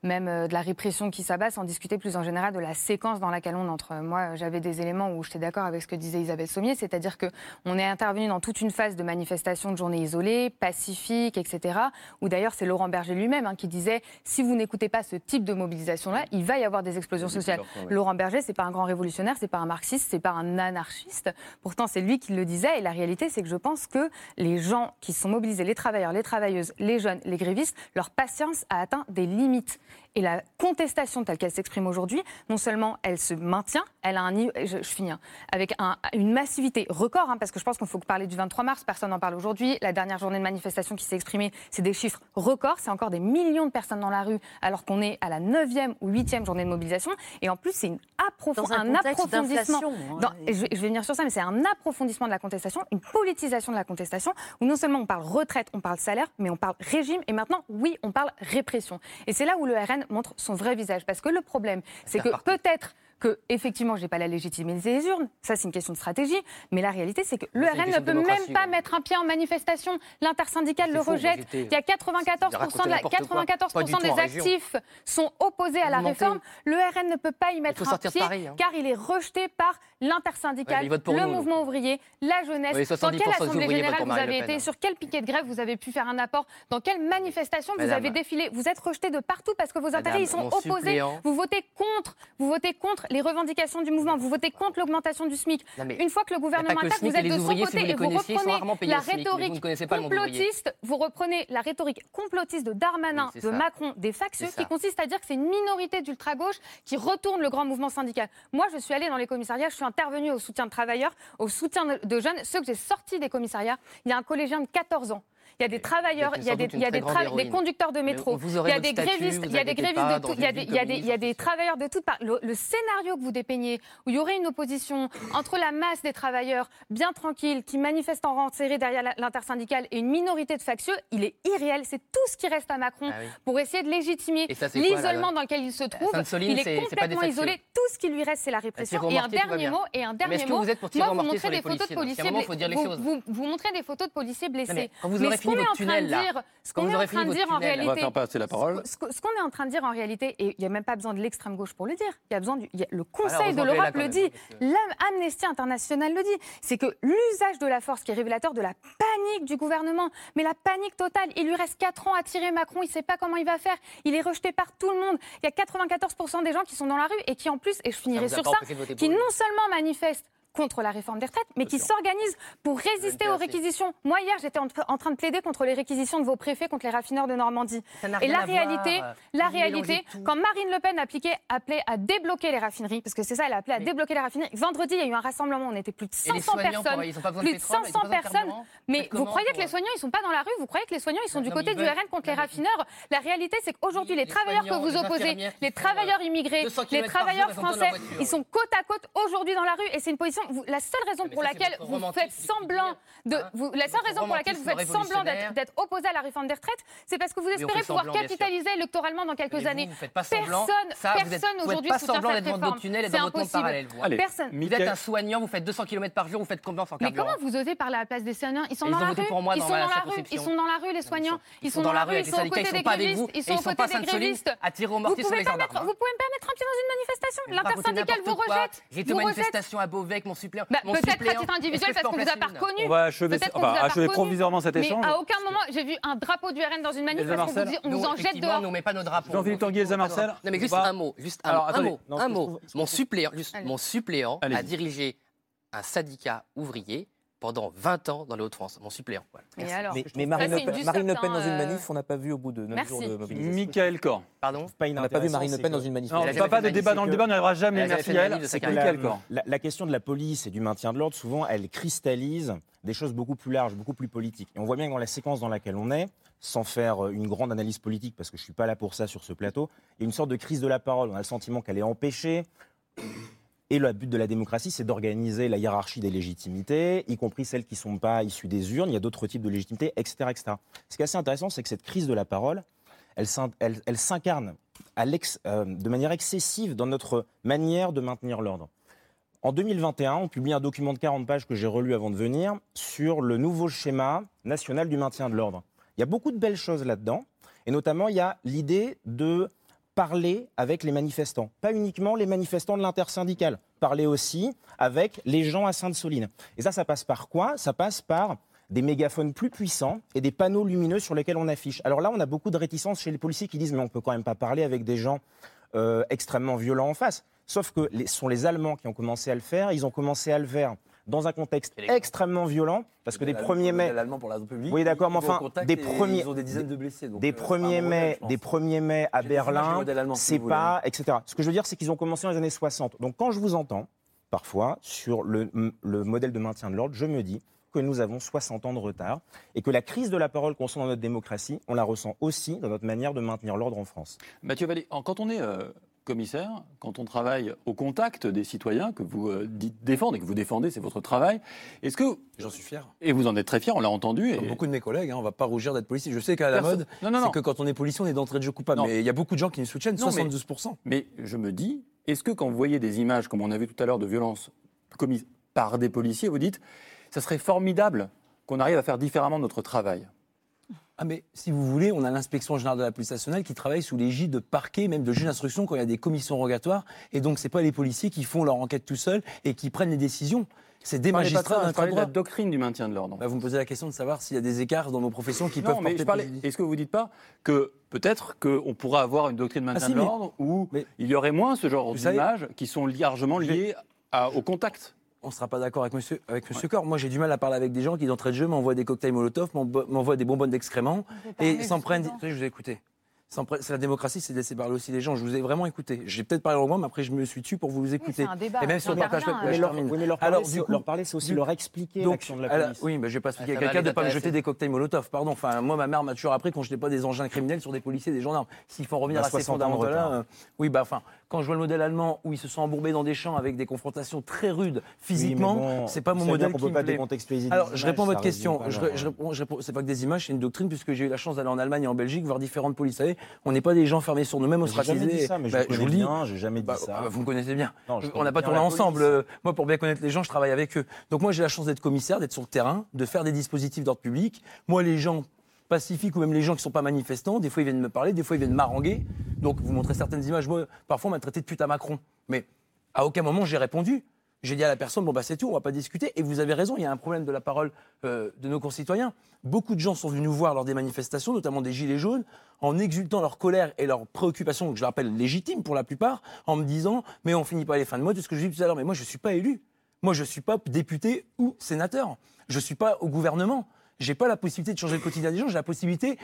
même de la répression qui s'abat, sans discuter plus en général de la séquence dans laquelle on entre. Moi j'avais des éléments où j'étais d'accord avec ce que disait Isabelle Sommier, c'est-à-dire qu'on est intervenu dans toute une phase de manifestation de journée isolée, pacifique, etc. Où d'ailleurs c'est Laurent Berger lui-même qui disait « si vous n'écoutez pas ce type de mobilisation-là, il va y avoir des explosions sociales ». Laurent Berger, c'est pas un grand révolutionnaire, c'est pas un marxiste, c'est pas un anarchiste. Pourtant, c'est lui qui le disait. Et la réalité, c'est que je pense que les gens qui sont mobilisés, les travailleurs, les travailleuses, les jeunes, les grévistes, leur patience a atteint des limites. Et la contestation telle qu'elle s'exprime aujourd'hui, non seulement elle se maintient, elle a un niveau, je finis, avec une massivité record, parce que je pense qu'il faut parler du 23 mars, personne n'en parle aujourd'hui, la dernière journée de manifestation qui s'est exprimée, c'est des chiffres records, c'est encore des millions de personnes dans la rue, alors qu'on est à la 9e ou 8e journée de mobilisation, et en plus c'est un approfondissement, je vais venir sur ça, mais c'est un approfondissement de la contestation, une politisation de la contestation, où non seulement on parle retraite, on parle salaire, mais on parle régime, et maintenant, oui, on parle répression. Et c'est là où le RN montre son vrai visage. Parce que le problème, c'est que peut-être que, effectivement, je n'ai pas la légitimité des urnes. Ça, c'est une question de stratégie. Mais la réalité, c'est que le RN ne peut même pas mettre un pied en manifestation. L'intersyndicale le rejette. Il y a 94% des actifs sont opposés à la réforme. Le RN ne peut pas y mettre un pied car il est rejeté par l'intersyndicale, le mouvement ouvrier, la jeunesse. Dans quelle assemblée générale vous avez été? Sur quel piquet de grève vous avez pu faire un apport? Dans quelle manifestation vous avez défilé? Vous êtes rejeté de partout parce que vos intérêts, ils sont opposés. Vous votez contre. Vous votez contre les revendications du mouvement, vous votez contre l'augmentation du SMIC. Une fois que le gouvernement attaque, vous êtes de son côté et vous reprenez la rhétorique complotiste, vous reprenez la rhétorique complotiste de Darmanin, de Macron, des factieux, qui consiste à dire que c'est une minorité d'ultra-gauche qui retourne le grand mouvement syndical. Moi, je suis allée dans les commissariats, je suis intervenue au soutien de travailleurs, au soutien de jeunes, ceux que j'ai sortis des commissariats. Il y a un collégien de 14 ans. Il y a des travailleurs, il y a des conducteurs de métro, il y a des grévistes, il y a des grévistes de tout, il y a des travailleurs de toutes parts. Le scénario que vous dépeignez, où il y aurait une opposition entre la masse des travailleurs bien tranquilles qui manifestent en rang serré derrière l'intersyndicale et une minorité de factieux, il est irréel. C'est tout ce qui reste à Macron pour essayer de légitimer l'isolement dans lequel il se trouve. Il est complètement isolé. Tout ce qui lui reste, c'est la répression. Et un dernier mot, vous montrez des photos de policiers blessés. Vous montrez des photos de policiers blessés. Ce qu'on est en train de dire, en réalité, et il n'y a même pas besoin de l'extrême gauche pour le dire, le Conseil de l'Europe le dit, l'Amnesty International le dit, c'est que l'usage de la force qui est révélateur de la panique du gouvernement, mais la panique totale, il lui reste 4 ans à tirer Macron, il ne sait pas comment il va faire, il est rejeté par tout le monde, il y a 94% des gens qui sont dans la rue et qui en plus, et je finirai sur ça, qui non seulement manifestent contre la réforme des retraites, mais qui s'organisent pour résister aux réquisitions. Moi, hier, j'étais en train de plaider contre les réquisitions de vos préfets, contre les raffineurs de Normandie. Et la réalité, quand Marine Le Pen appelait à débloquer les raffineries, parce que c'est ça, elle a appelé à débloquer les raffineries. Vendredi, il y a eu un rassemblement, on était plus de 500 personnes. Plus de 500 personnes. Mais vous croyez que les soignants, ils ne sont pas dans la rue? Vous croyez que les soignants, ils sont du côté du RN contre les raffineurs? La réalité, c'est qu'aujourd'hui, les travailleurs que vous opposez, les travailleurs immigrés, les travailleurs français, ils sont côte à côte aujourd'hui dans la rue. Et c'est une position. La seule raison pour laquelle vous faites semblant d'être opposé à la réforme des retraites, c'est parce que vous espérez pouvoir capitaliser électoralement dans quelques années. Personne aujourd'hui soutient cette réforme. C'est impossible. Vous êtes un soignant, vous faites 200 km par jour, vous faites combien sans carburant? Mais comment vous osez parler à la place des soignants? Ils sont dans la rue. Ils sont dans la rue, les soignants. Ils sont dans la rue. Ils sont aux côtés des grévistes. Ils sont aux côtés des grévistes. Vous pouvez pas mettre un pied dans une manifestation. L'intersyndicale vous rejette. J'étais manifestation à Beauvais. Mon suppléant. Peut-être à titre individuel parce qu'on ne vous a pas reconnu. On va achever provisoirement cet échange. Mais à aucun moment j'ai vu un drapeau du RN dans une manif parce qu'on nous en jette dehors. On ne met pas nos drapeaux. Jean-Philippe Tanguy, Elsa Marcel. Non mais juste un mot. Mon suppléant a dirigé un syndicat ouvrier pendant 20 ans dans les Hauts-de-France. Mon suppléant. Mais Marine Le Pen dans une manif, on n'a pas vu au bout de 9 jours de mobilisation. Mikaël Corre. Pardon. On n'a pas vu Marine Le Pen dans une manif. Non, pas de débat dans le débat, on n'arrivera jamais. Merci à elle. C'est Mikaël Corre. La question de la police et du maintien de l'ordre, souvent, elle cristallise des choses beaucoup plus larges, beaucoup plus politiques. Et on voit bien que dans la séquence dans laquelle on est, sans faire une grande analyse politique, parce que je ne suis pas là pour ça sur ce plateau, il y a une sorte de crise de la parole. On a le sentiment qu'elle est empêchée. Et le but de la démocratie, c'est d'organiser la hiérarchie des légitimités, y compris celles qui ne sont pas issues des urnes. Il y a d'autres types de légitimités, etc., etc. Ce qui est assez intéressant, c'est que cette crise de la parole, elle s'incarne de manière excessive dans notre manière de maintenir l'ordre. En 2021, on publie un document de 40 pages que j'ai relu avant de venir sur le nouveau schéma national du maintien de l'ordre. Il y a beaucoup de belles choses là-dedans, et notamment il y a l'idée de parler avec les manifestants. Pas uniquement les manifestants de l'intersyndicale, parler aussi avec les gens à Sainte Soline. Et ça passe par quoi ? Ça passe par des mégaphones plus puissants et des panneaux lumineux sur lesquels on affiche. Alors là, on a beaucoup de réticences chez les policiers qui disent « mais on ne peut quand même pas parler avec des gens extrêmement violents en face ». Sauf que ce sont les Allemands qui ont commencé à le faire, ils ont commencé à le faire dans un contexte extrêmement violent, parce que des 1er mai... L'Allemand pour la République, oui, d'accord, mais enfin, ils ont des dizaines de blessés. Donc, des 1er mai à Berlin, c'est pas... etc. Ce que je veux dire, c'est qu'ils ont commencé dans les années 60. Donc quand je vous entends, parfois, sur le modèle de maintien de l'ordre, je me dis que nous avons 60 ans de retard et que la crise de la parole qu'on sent dans notre démocratie, on la ressent aussi dans notre manière de maintenir l'ordre en France. Mathieu Vallée, quand on est... commissaire, quand on travaille au contact des citoyens que vous défendez, c'est votre travail, est-ce que... J'en suis fier. Et vous en êtes très fier, on l'a entendu. Comme beaucoup de mes collègues, hein, on ne va pas rougir d'être policier. Je sais qu'à la mode, que quand on est policier, on est d'entrée de jeu coupable. Non. Mais il y a beaucoup de gens qui nous soutiennent, 72%. Mais je me dis, est-ce que quand vous voyez des images, comme on a vu tout à l'heure, de violences commises par des policiers, vous dites, ça serait formidable qu'on arrive à faire différemment notre travail ? Ah mais si vous voulez, on a l'inspection générale de la police nationale qui travaille sous l'égide de parquets, même de juges d'instruction quand il y a des commissions rogatoires. Et donc, ce n'est pas les policiers qui font leur enquête tout seuls et qui prennent les décisions. C'est des magistrats d'un travail de la doctrine du maintien de l'ordre. Bah, vous me posez la question de savoir s'il y a des écarts dans nos professions qui peuvent porter préjudice. Est-ce que vous ne dites pas que peut-être qu'on pourra avoir une doctrine de maintien de l'ordre où il y aurait moins ce genre d'images qui sont largement liées au contact? On ne sera pas d'accord avec monsieur Corre. Moi, j'ai du mal à parler avec des gens qui, d'entrée de jeu, m'envoient des cocktails Molotov, m'envoient des bonbonnes d'excréments et s'en prennent... Je vous ai écouté. C'est la démocratie, c'est de laisser parler aussi les gens. Je vous ai vraiment écouté. J'ai peut-être parlé longuement, mais après, je me suis tue pour vous écouter. Oui, c'est un débat. Et même sur le partage... leur parler, c'est aussi leur expliquer l'action de la police. Oui, mais je ne vais pas expliquer à quelqu'un de ne pas me jeter des cocktails Molotov. Pardon. Enfin, moi, ma mère m'a toujours appris qu'on ne jetait pas des engins criminels sur des policiers, des gendarmes. S'il faut revenir à ces fondamentaux-là... Oui, bah enfin... Quand je vois le modèle allemand où ils se sont embourbés dans des champs avec des confrontations très rudes physiquement, c'est pas mon modèle qui me plaît. Alors je réponds à votre question. Je réponds, c'est pas que des images, c'est une doctrine puisque j'ai eu la chance d'aller en Allemagne et en Belgique voir différentes polices. Vous savez, on n'est pas des gens fermés sur nous-mêmes, ostracisés. Je vous le dis, j'ai jamais dit ça. Vous me connaissez bien. Non, on n'a pas tourné ensemble. Moi, pour bien connaître les gens, je travaille avec eux. Donc moi, j'ai la chance d'être commissaire, d'être sur le terrain, de faire des dispositifs d'ordre public. Moi, les gens pacifiques ou même les gens qui ne sont pas manifestants, des fois ils viennent me parler, des fois ils viennent m'haranguer. Donc vous montrez certaines images, moi parfois on m'a traité de pute à Macron. Mais à aucun moment j'ai répondu. J'ai dit à la personne, bon bah c'est tout, on ne va pas discuter. Et vous avez raison, il y a un problème de la parole de nos concitoyens. Beaucoup de gens sont venus nous voir lors des manifestations, notamment des Gilets jaunes, en exultant leur colère et leur préoccupation, que je le rappelle légitime pour la plupart, en me disant, mais on finit pas les fins de mois, tout ce que je dis tout à l'heure, mais moi je ne suis pas élu. Moi je ne suis pas député ou sénateur. Je ne suis pas au gouvernement. J'ai pas la possibilité de changer le quotidien des gens, j'ai la possibilité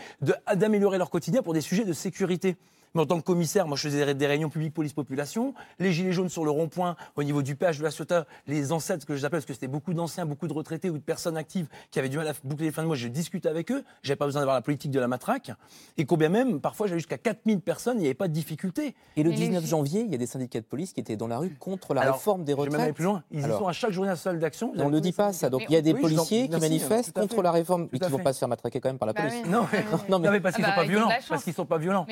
d'améliorer leur quotidien pour des sujets de sécurité. Mais en tant que commissaire, moi je faisais des réunions publiques police-population, les gilets jaunes sur le rond-point, au niveau du péage de la Ciotat, les ancêtres que j'appelle, parce que c'était beaucoup d'anciens, beaucoup de retraités ou de personnes actives qui avaient du mal à boucler les fins de mois, je discutais avec eux, j'avais pas besoin d'avoir la politique de la matraque, et combien même, parfois j'avais jusqu'à 4000 personnes, il n'y avait pas de difficulté. Et le 19 janvier, il y a des syndicats de police qui étaient dans la rue contre la réforme des retraites. Je vais même aller plus loin, ils sont à chaque journée à la salle d'action. On ne dit pas ça, donc il y a des policiers qui manifestent contre la réforme, mais qui ne vont pas se faire matraquer quand même par la police. Non, mais parce qu'ils ne sont pas violents,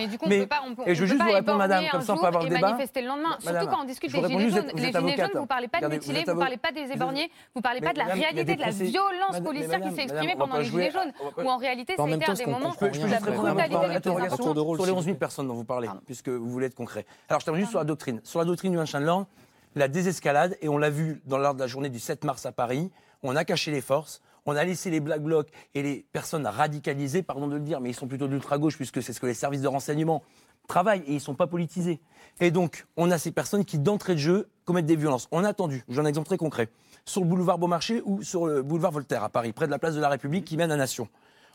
et je veux juste vous répondre, madame, comme ça on peut avoir le débat. Manifester le lendemain, madame, surtout quand on discute des gilets jaunes. Les gilets jaunes, vous ne parlez pas de mutilés, vous ne parlez pas des éborgnés, vous ne parlez pas de la réalité de la violence policière qui s'est exprimée pendant les gilets jaunes, où en réalité c'était un des moments où la brutalité des agents. Sur les 11 000 personnes dont vous parlez, puisque vous voulez être concret. Alors je termine juste sur la doctrine. Sur la doctrine du maintien de l'ordre, la désescalade, et on l'a vu dans l'ordre de la journée du 7 mars à Paris, on a caché les forces. On a laissé les Black Blocs et les personnes radicalisées, pardon de le dire, mais ils sont plutôt de l'ultra-gauche puisque c'est ce que les services de renseignement travaillent et ils ne sont pas politisés. Et donc, on a ces personnes qui, d'entrée de jeu, commettent des violences. On a attendu, j'ai un exemple très concret, sur le boulevard Beaumarchais ou sur le boulevard Voltaire à Paris, près de la place de la République qui mène à Nation.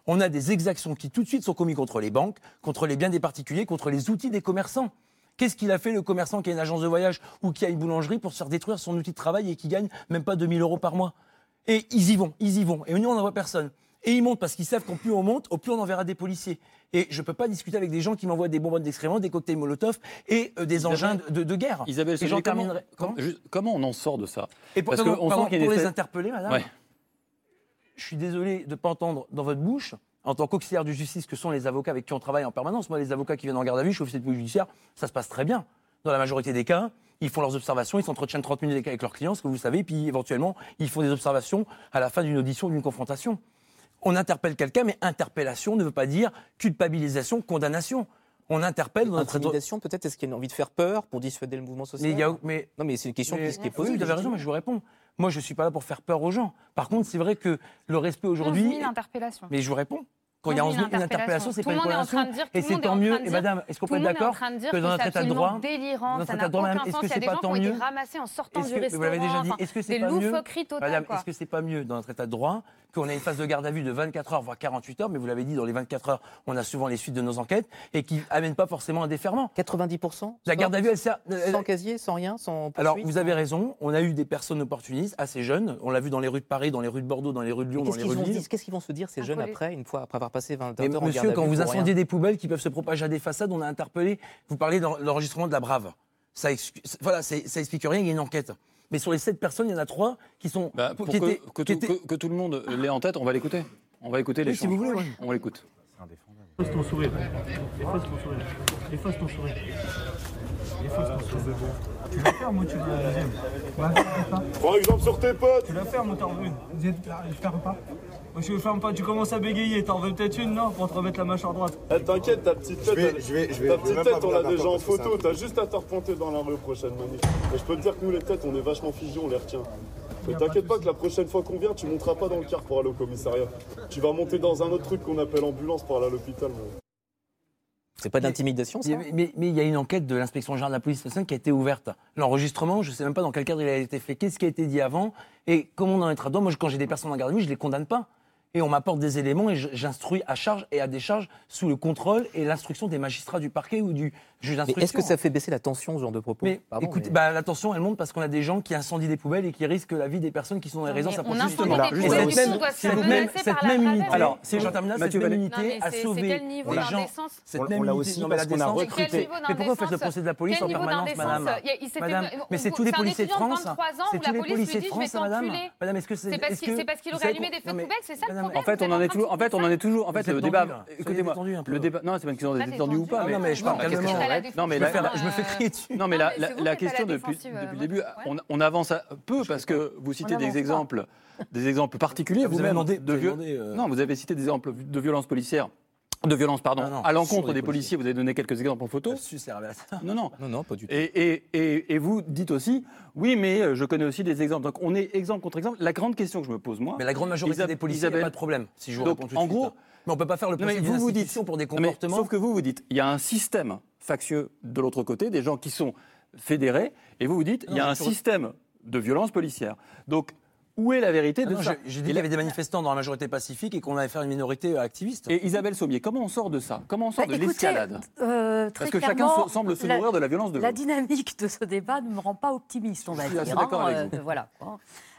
On a des exactions qui tout de suite sont commises contre les banques, contre les biens des particuliers, contre les outils des commerçants. Qu'est-ce qu'il a fait le commerçant qui a une agence de voyage ou qui a une boulangerie pour se faire détruire son outil de travail et qui gagne même pas 2 000 euros par mois ? Et ils y vont. Et nous, on n'en voit personne. Et ils montent parce qu'ils savent qu'au plus on monte, au plus on enverra des policiers. Et je ne peux pas discuter avec des gens qui m'envoient des bonbonnes d'excréments, des cocktails Molotov et des engins de guerre. Isabelle, et j'en terminerai. Comment on en sort de ça ? Et pour, parce que on sent qu'il y a des faits... les interpeller, madame, je suis désolé de ne pas entendre dans votre bouche en tant qu'auxiliaire de justice que sont les avocats avec qui on travaille en permanence. Moi, les avocats qui viennent en garde à vue, je suis officier de police judiciaire, ça se passe très bien. Dans la majorité des cas, ils font leurs observations, ils s'entretiennent 30 minutes avec leurs clients, ce que vous savez, puis éventuellement, ils font des observations à la fin d'une audition ou d'une confrontation. On interpelle quelqu'un, mais interpellation ne veut pas dire culpabilisation, condamnation. On interpelle dans notre... Intimidation, peut-être, est-ce qu'il y a une envie de faire peur pour dissuader le mouvement social ? Non, mais c'est une question qui est posée. Oui, vous avez raison, mais je vous réponds. Moi, je ne suis pas là pour faire peur aux gens. Par contre, c'est vrai que le respect aujourd'hui... 11 000 interpellations. Mais je vous réponds. Quand il y a 11 000 interpellations, c'est pas une condamnation. Et c'est tant mieux. Et madame, est-ce qu'on peut être d'accord que dans notre état de droit, est-ce que c'est pas tant mieux ? Vous l'avez déjà dit. Est-ce que c'est pas mieux ? Madame, est-ce que c'est pas mieux dans notre état de droit qu'on a une phase de garde à vue de 24 heures, voire 48 heures, mais vous l'avez dit, dans les 24 heures, on a souvent les suites de nos enquêtes, et qui amènent pas forcément un déferlement. 90%. La garde à vue, elle sert... Sans casier, sans rien, sans poursuite. Alors, vous avez raison, on a eu des personnes opportunistes, assez jeunes, on l'a vu dans les rues de Paris, dans les rues de Bordeaux, dans les rues de Lyon, dans les rues de Lille. Qu'est-ce qu'ils vont se dire, ces jeunes, après, une fois, après avoir passé 20 heures en garde à vue ? Monsieur, quand vous incendiez des poubelles qui peuvent se propager à des façades, on a interpellé, vous parlez dans l'enregistrement de la BRAV. Voilà, ça explique rien, il y a une enquête. Mais sur les 7 personnes, il y en a 3 qui sont... Que tout le monde l'ait en tête, on va l'écouter. On va écouter les choses. Si vous voulez, oui. On l'écoute. Efface ton sourire. Efface ton sourire. Efface ton sourire. Efface ton sourire. Tu vas faire, moi, tu veux la deuxième. Prends exemple sur tes potes. Tu la fermes ou t'en veux une ? Je ferme pas. Moi, je ferme pas, tu commences à bégayer. T'en veux peut-être une, non ? Pour te remettre la mâchoire droite. T'inquiète, ta petite tête, on l'a déjà en photo. T'as juste à te replanter dans la rue prochaine manif. Et je peux te dire que nous, les têtes, on est vachement figés, on les retient. Mais t'inquiète pas que la prochaine fois qu'on vient, tu monteras pas dans le car pour aller au commissariat. Tu vas monter dans un autre truc qu'on appelle ambulance pour aller à l'hôpital. C'est pas d'intimidation, ça ? Mais il y a une enquête de l'inspection générale de la police nationale qui a été ouverte. L'enregistrement, je sais même pas dans quel cadre il a été fait, qu'est-ce qui a été dit avant, et comment on en est à droit. Moi, quand j'ai des personnes en garde à vue, je les condamne pas. Et on m'apporte des éléments et j'instruis à charge et à décharge sous le contrôle et l'instruction des magistrats du parquet ou du juge d'instruction. Mais est-ce que ça fait baisser la tension, ce genre de propos ? La tension, elle monte parce qu'on a des gens qui incendient des poubelles et qui risquent la vie des personnes qui sont dans les résidences à proche justement. Cette même unité a sauvé les gens. On l'a aussi parce qu'on a recruté. Mais pourquoi vous faites le procès de la police en permanence, madame ? Mais c'est tous les policiers de France. C'est tous les policiers de France, madame. Madame, est-ce que c'est parce qu'ils auraient allumé des feux de poubelle, c'est ça ? En fait, le débat. Écoutez-moi, le débat. Non, c'est pas une question d'être tendu ou pas. Non, mais je parle calmement. Non, mais je me fais crier dessus. Non, mais la question depuis le début, on avance à peu parce que vous citez des exemples particuliers. Vous-même de vieux. Non, vous avez cité des exemples de violences policières. De violence, pardon, à l'encontre des policiers. Vous avez donné quelques exemples en photo. Non, pas du tout. Et vous dites aussi, oui, mais je connais aussi des exemples. Donc on est exemple contre exemple. La grande question que je me pose, moi... Mais la grande majorité des policiers, il n'y a pas de problème, si je vous réponds tout de suite. En gros... Mais on ne peut pas faire le procès des institutions pour des comportements... Sauf que vous dites, il y a un système factieux de l'autre côté, des gens qui sont fédérés, et vous dites, il y a un système de violence policière. Donc... Où est la vérité de ça ? J'ai dit qu'il y avait des manifestants dans la majorité pacifique et qu'on allait faire une minorité activiste. Et Isabelle Sommier, comment on sort de ça ? Comment on sort de l'escalade ? Parce que chacun semble se nourrir de la violence de l'autre. La dynamique de ce débat ne me rend pas optimiste, on va dire. Je suis d'accord avec vous. Voilà.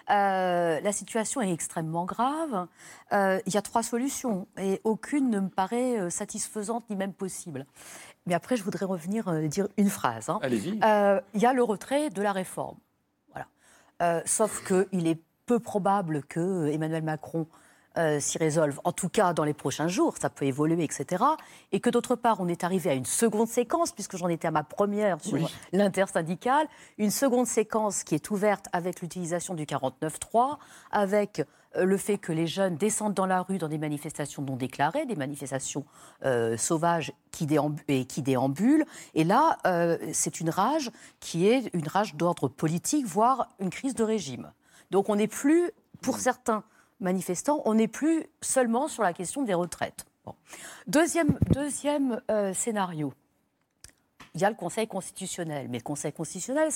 La situation est extrêmement grave. Il y a 3 solutions et aucune ne me paraît satisfaisante ni même possible. Mais après, je voudrais revenir dire une phrase. Hein. Allez-y. Il y a le retrait de la réforme. Voilà. Sauf qu'il est peu probable que Emmanuel Macron s'y résolve, en tout cas dans les prochains jours, ça peut évoluer, etc. Et que d'autre part, on est arrivé à une seconde séquence, puisque j'en étais à ma première sur l'intersyndicale, une seconde séquence qui est ouverte avec l'utilisation du 49.3, avec le fait que les jeunes descendent dans la rue dans des manifestations non déclarées, des manifestations sauvages qui déambulent. Et là, c'est une rage qui est une rage d'ordre politique, voire une crise de régime. Donc on n'est plus, pour certains manifestants, on n'est plus seulement sur la question des retraites. Bon. Deuxième scénario, il y a le Conseil constitutionnel. Mais le Conseil constitutionnel,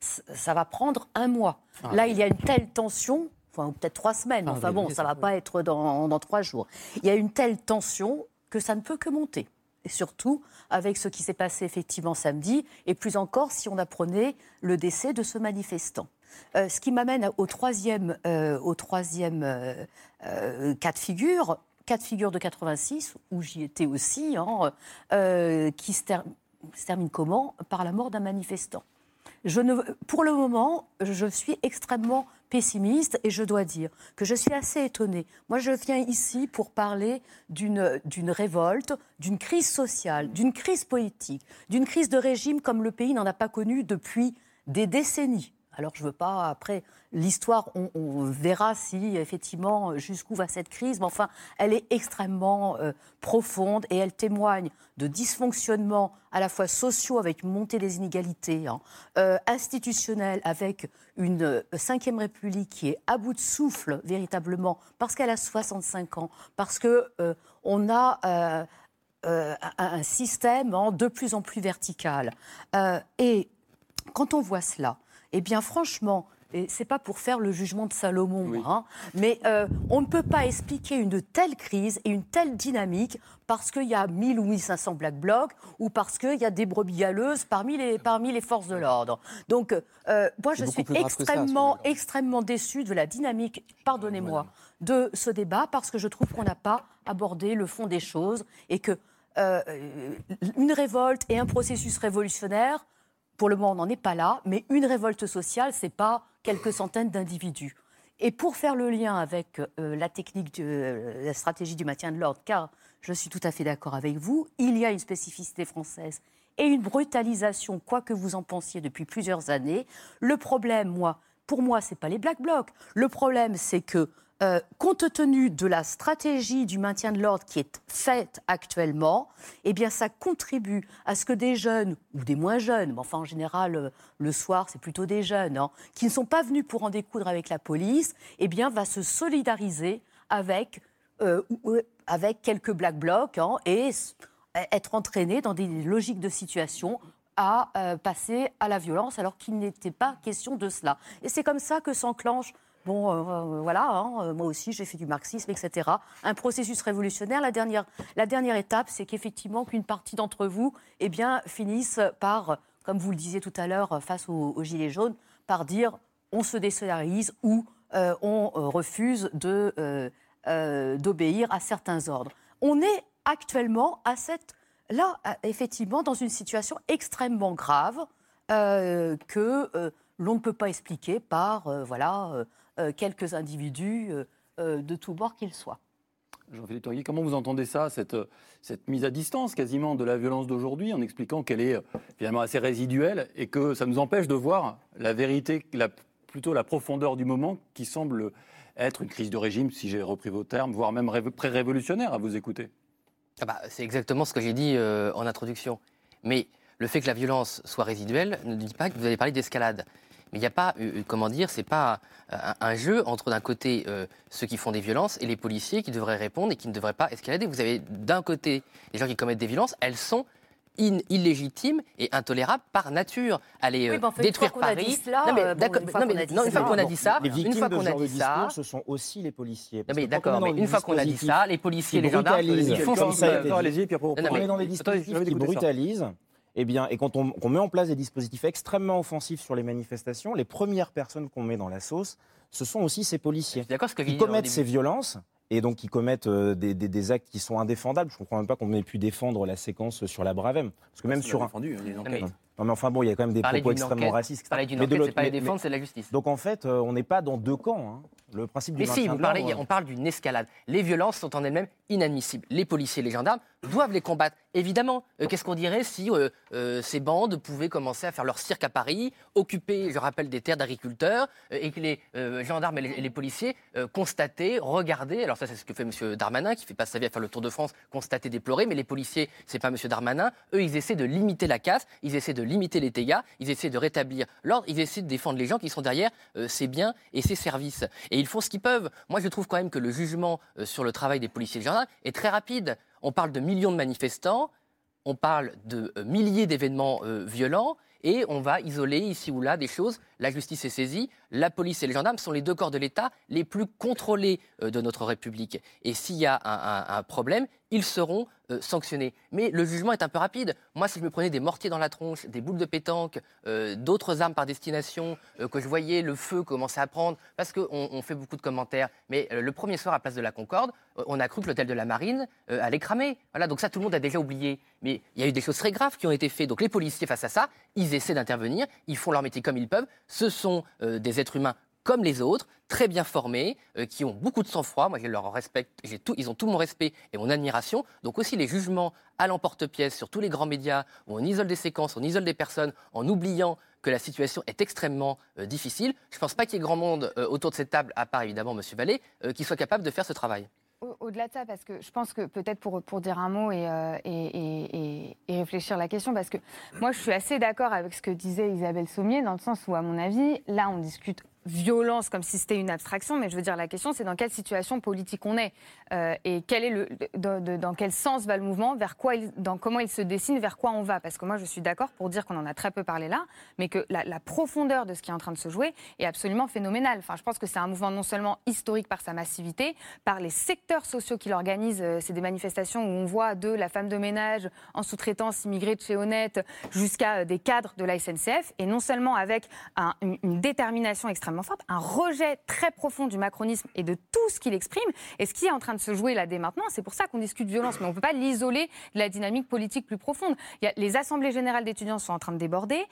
ça va prendre un mois. Là, il y a une telle tension, peut-être 3 semaines, ça ne va pas être dans 3 jours. Il y a une telle tension que ça ne peut que monter. Et surtout avec ce qui s'est passé effectivement samedi, et plus encore si on apprenait le décès de ce manifestant. Ce qui m'amène au troisième cas de figure de 86, où j'y étais aussi, qui se termine comment ? Par la mort d'un manifestant. Pour le moment, je suis extrêmement pessimiste et je dois dire que je suis assez étonnée. Moi, je viens ici pour parler d'une révolte, d'une crise sociale, d'une crise politique, d'une crise de régime comme le pays n'en a pas connu depuis des décennies. Alors, je ne veux pas, après, l'histoire, on verra si, effectivement, jusqu'où va cette crise. Mais enfin, elle est extrêmement profonde et elle témoigne de dysfonctionnements à la fois sociaux avec une montée des inégalités, institutionnels avec une 5e République qui est à bout de souffle, véritablement, parce qu'elle a 65 ans, parce qu'on a... un système de plus en plus vertical. Et quand on voit cela, eh bien franchement, et c'est pas pour faire le jugement de Salomon, oui. Mais on ne peut pas expliquer une telle crise et une telle dynamique parce qu'il y a 1000 ou 1500 black blocs ou parce qu'il y a des brebis galeuses parmi les forces de l'ordre. Donc, moi, je suis extrêmement déçue de la dynamique, pardonnez-moi, de ce débat parce que je trouve qu'on n'a pas abordé le fond des choses et que une révolte et un processus révolutionnaire, pour le moment, on n'en est pas là, mais une révolte sociale, ce n'est pas quelques centaines d'individus. Et pour faire le lien avec la stratégie du maintien de l'ordre, car je suis tout à fait d'accord avec vous, il y a une spécificité française et une brutalisation, quoi que vous en pensiez, depuis plusieurs années. Le problème, pour moi, ce n'est pas les Black Blocs. Le problème, c'est que, compte tenu de la stratégie du maintien de l'ordre qui est faite actuellement, eh bien, ça contribue à ce que des jeunes, ou des moins jeunes, mais enfin en général, le soir, c'est plutôt des jeunes, qui ne sont pas venus pour en découdre avec la police, eh bien, va se solidariser avec quelques Black Blocs et être entraîné dans des logiques de situation à passer à la violence, alors qu'il n'était pas question de cela. Et c'est comme ça que s'enclenche... moi aussi j'ai fait du marxisme, etc. Un processus révolutionnaire, la dernière étape, c'est qu'effectivement qu'une partie d'entre vous finissent par, comme vous le disiez tout à l'heure face aux Gilets jaunes, par dire on se désolidarise ou on refuse d'obéir à certains ordres. On est actuellement effectivement dans une situation extrêmement grave que l'on ne peut pas expliquer par quelques individus de tous bords qu'ils soient. Jean-Philippe Tanguy, comment vous entendez ça, cette mise à distance quasiment de la violence d'aujourd'hui, en expliquant qu'elle est finalement assez résiduelle et que ça nous empêche de voir la vérité, plutôt la profondeur du moment qui semble être une crise de régime, si j'ai repris vos termes, voire même pré-révolutionnaire à vous écouter. C'est exactement ce que j'ai dit en introduction. Mais le fait que la violence soit résiduelle ne dit pas que vous avez parlé d'escalade. Mais il n'y a pas, c'est pas un jeu entre d'un côté ceux qui font des violences et les policiers qui devraient répondre et qui ne devraient pas escalader. Vous avez d'un côté les gens qui commettent des violences, elles sont illégitimes et intolérables par nature. Aller détruire Paris. Une fois qu'on a dit ça, ce sont aussi les policiers. Une fois qu'on a dit ça, les policiers, les gendarmes, ils font comme ça. On est dans des dispositifs qui brutalisent. Et quand on met en place des dispositifs extrêmement offensifs sur les manifestations, les premières personnes qu'on met dans la sauce, ce sont aussi ces policiers qui commettent ces violences et donc qui commettent des actes qui sont indéfendables. Je ne comprends même pas qu'on ait pu défendre la séquence sur la BRAV-M. Parce que même sur il y a quand même des propos extrêmement racistes. Parler d'une enquête, ce n'est pas la défense, c'est la justice. Donc en fait, on n'est pas dans deux camps. Le principe du maintien de l'ordre... Mais si, on parle d'une escalade. Les violences sont en elles-mêmes inadmissibles. Les policiers et les gendarmes doivent les combattre. Évidemment, qu'est-ce qu'on dirait si ces bandes pouvaient commencer à faire leur cirque à Paris, occuper, je rappelle, des terres d'agriculteurs, et que les gendarmes et les policiers constataient, regardaient. Alors ça, c'est ce que fait M. Darmanin, qui ne fait pas sa vie à faire le Tour de France, constater, déplorer. Mais les policiers, ce n'est pas M. Darmanin. Eux, ils essaient de limiter la casse, ils essaient de limiter les dégâts, ils essaient de rétablir l'ordre, ils essaient de défendre les gens qui sont derrière ces biens et ces services. Et ils font ce qu'ils peuvent. Moi, je trouve quand même que le jugement sur le travail des policiers et des gendarmes est très rapide. On parle de millions de manifestants, on parle de milliers d'événements violents, et on va isoler ici ou là des choses. la justice est saisie, la police et les gendarmes sont les deux corps de l'État les plus contrôlés de notre République. Et s'il y a un problème, ils seront sanctionnés. Mais le jugement est un peu rapide. Moi, si je me prenais des mortiers dans la tronche, des boules de pétanque, d'autres armes par destination, que je voyais le feu commencer à prendre, parce qu'on fait beaucoup de commentaires, mais le premier soir à Place de la Concorde, on a cru que l'hôtel de la Marine allait cramer. Voilà, donc ça, tout le monde a déjà oublié. Mais il y a eu des choses très graves qui ont été faites. Donc les policiers, face à ça, ils essaient d'intervenir, ils font leur métier comme ils peuvent. Ce sont des êtres humains comme les autres, très bien formés, qui ont beaucoup de sang-froid. Moi, je leur respecte, ils ont tout mon respect et mon admiration. Donc aussi les jugements à l'emporte-pièce sur tous les grands médias, où on isole des séquences, on isole des personnes, en oubliant que la situation est extrêmement difficile. Je ne pense pas qu'il y ait grand monde autour de cette table, à part évidemment M. Vallée, qui soit capable de faire ce travail. Au-delà de ça, parce que je pense que peut-être pour dire un mot et réfléchir à la question, parce que moi je suis assez d'accord avec ce que disait Isabelle Sommier, dans le sens où à mon avis, là on discute violence comme si c'était une abstraction, mais je veux dire la question c'est dans quelle situation politique on est et quel est dans quel sens va le mouvement, vers quoi comment il se dessine, vers quoi on va, parce que moi je suis d'accord pour dire qu'on en a très peu parlé là, mais que la profondeur de ce qui est en train de se jouer est absolument phénoménale. Enfin, je pense que c'est un mouvement non seulement historique par sa massivité, par les secteurs sociaux qui l'organisent, c'est des manifestations où on voit de la femme de ménage en sous-traitance immigrée de chez Honnête jusqu'à des cadres de la SNCF, et non seulement avec une détermination extrêmement forte, un rejet très profond du macronisme et de tout ce qu'il exprime. Et ce qui est en train de se jouer là dès maintenant, c'est pour ça qu'on discute violence, mais on ne peut pas l'isoler de la dynamique politique plus profonde. Les assemblées générales d'étudiants sont en train de déborder,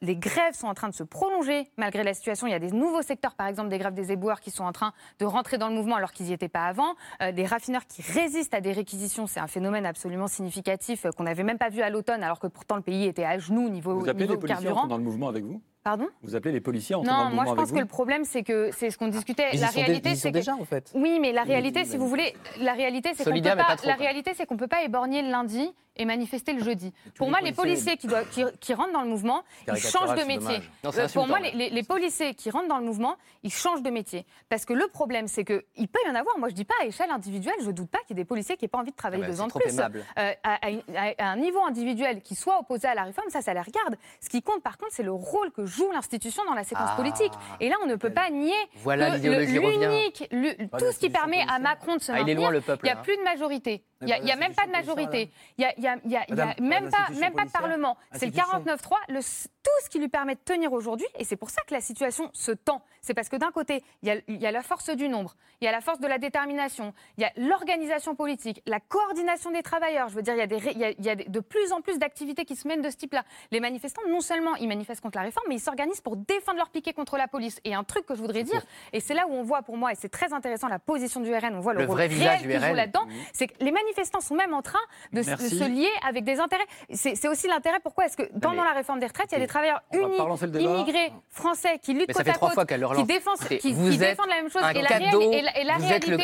les grèves sont en train de se prolonger malgré la situation. Il y a des nouveaux secteurs, par exemple des grèves des éboueurs qui sont en train de rentrer dans le mouvement alors qu'ils n'y étaient pas avant, des raffineurs qui résistent à des réquisitions. C'est un phénomène absolument significatif qu'on n'avait même pas vu à l'automne, alors que pourtant le pays était à genoux niveau carburant. Vous appelez les policiers qui sont dans le mouvement avec vous ? Pardon ? Vous appelez les policiers en train de mouvement avec vous ? Non, moi je pense que le problème c'est que c'est ce qu'on discutait. Mais la réalité c'est que déjà en fait. Oui, mais la réalité, si vous voulez, la réalité c'est qu'on peut pas. La réalité c'est qu'on peut pas éborgner le lundi et manifester le jeudi. Pour moi, les policiers qui rentrent dans le mouvement, ils changent de métier. Non, pour moi, les policiers qui rentrent dans le mouvement, ils changent de métier. Parce que le problème, c'est qu'il peut y en avoir. Moi, je ne dis pas à échelle individuelle, je ne doute pas qu'il y ait des policiers qui n'aient pas envie de travailler 2 ans de plus. À un niveau individuel qui soit opposé à la réforme, ça les regarde. Ce qui compte, par contre, c'est le rôle que joue l'institution dans la séquence politique. Et là, on ne peut pas nier tout ce qui permet à Macron de se maintenir. Il n'y a plus de majorité. Il n'y a même pas de majorité. Il n'y a même pas de Parlement. C'est le 49-3, tout ce qui lui permet de tenir aujourd'hui, et c'est pour ça que la situation se tend. C'est parce que d'un côté, il y a la force du nombre, il y a la force de la détermination, il y a l'organisation politique, la coordination des travailleurs. Je veux dire, il y a de plus en plus d'activités qui se mènent de ce type-là. Les manifestants, non seulement ils manifestent contre la réforme, mais ils s'organisent pour défendre leur piquet contre la police. Et un truc que je voudrais dire, et c'est là où on voit pour moi, et c'est très intéressant, la position du RN, on voit le rôle réel qui joue là-dedans, c'est que les manifestants sont même en train de se lier avec des intérêts. C'est aussi l'intérêt, pourquoi est-ce que pendant la réforme des retraites, il y a des travailleurs unis, immigrés, français, qui luttent côte à côte, qui défendent la même chose.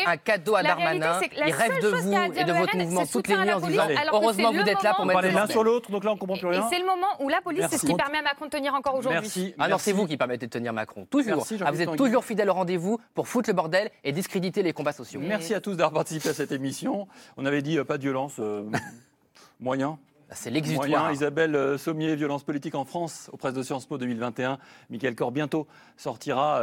Un cadeau à Darmanin, ils rêvent de vous et de votre mouvement toutes les nuits en disant heureusement vous êtes là pour mettre l'un sur l'autre, donc là on comprend plus rien. Et c'est le moment où la police, c'est ce qui permet à Macron de tenir encore aujourd'hui. Ah non, c'est vous qui permettez de tenir Macron, toujours. Vous êtes toujours fidèles au rendez-vous pour foutre le bordel et discréditer les combats sociaux. Merci à tous d'avoir participé à cette émission. On avait dit pas de violence. Moyen. C'est l'exutoire. Moyen. Isabelle Sommier, Violences politiques en France, aux presses de Sciences Po 2021. Mikaël Corre bientôt sortira,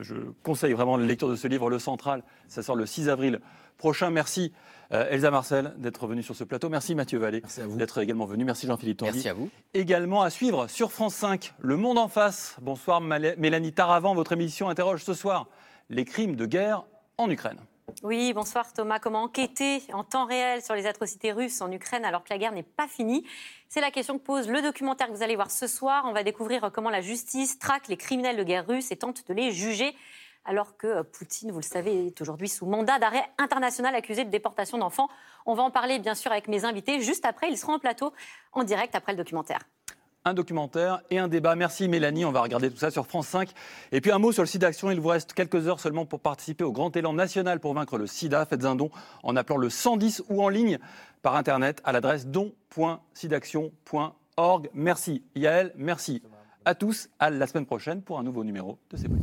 je conseille vraiment la lecture de ce livre, Le Central. Ça sort le 6 avril prochain. Merci Elsa Marcel d'être venue sur ce plateau. Merci Mathieu Vallée d'être également venu. Merci Jean-Philippe Tanguy. Merci à vous. Également à suivre sur France 5, Le Monde en face. Bonsoir Mélanie Taravant, votre émission interroge ce soir les crimes de guerre en Ukraine. Oui, bonsoir Thomas. Comment enquêter en temps réel sur les atrocités russes en Ukraine alors que la guerre n'est pas finie ? C'est la question que pose le documentaire que vous allez voir ce soir. On va découvrir comment la justice traque les criminels de guerre russes et tente de les juger alors que Poutine, vous le savez, est aujourd'hui sous mandat d'arrêt international accusé de déportation d'enfants. On va en parler bien sûr avec mes invités juste après. Ils seront en plateau en direct après le documentaire. Un documentaire et un débat. Merci Mélanie, on va regarder tout ça sur France 5. Et puis un mot sur le sida Action, il vous reste quelques heures seulement pour participer au grand élan national pour vaincre le sida. Faites un don en appelant le 110 ou en ligne par internet à l'adresse don.sidaction.org. Merci Yael, merci à tous, à la semaine prochaine pour un nouveau numéro de C'est Pris.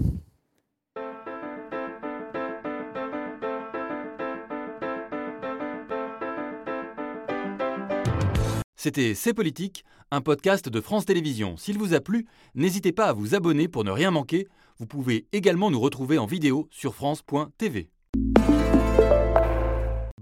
C'était C'est Politique, un podcast de France Télévisions. S'il vous a plu, n'hésitez pas à vous abonner pour ne rien manquer. Vous pouvez également nous retrouver en vidéo sur France.tv.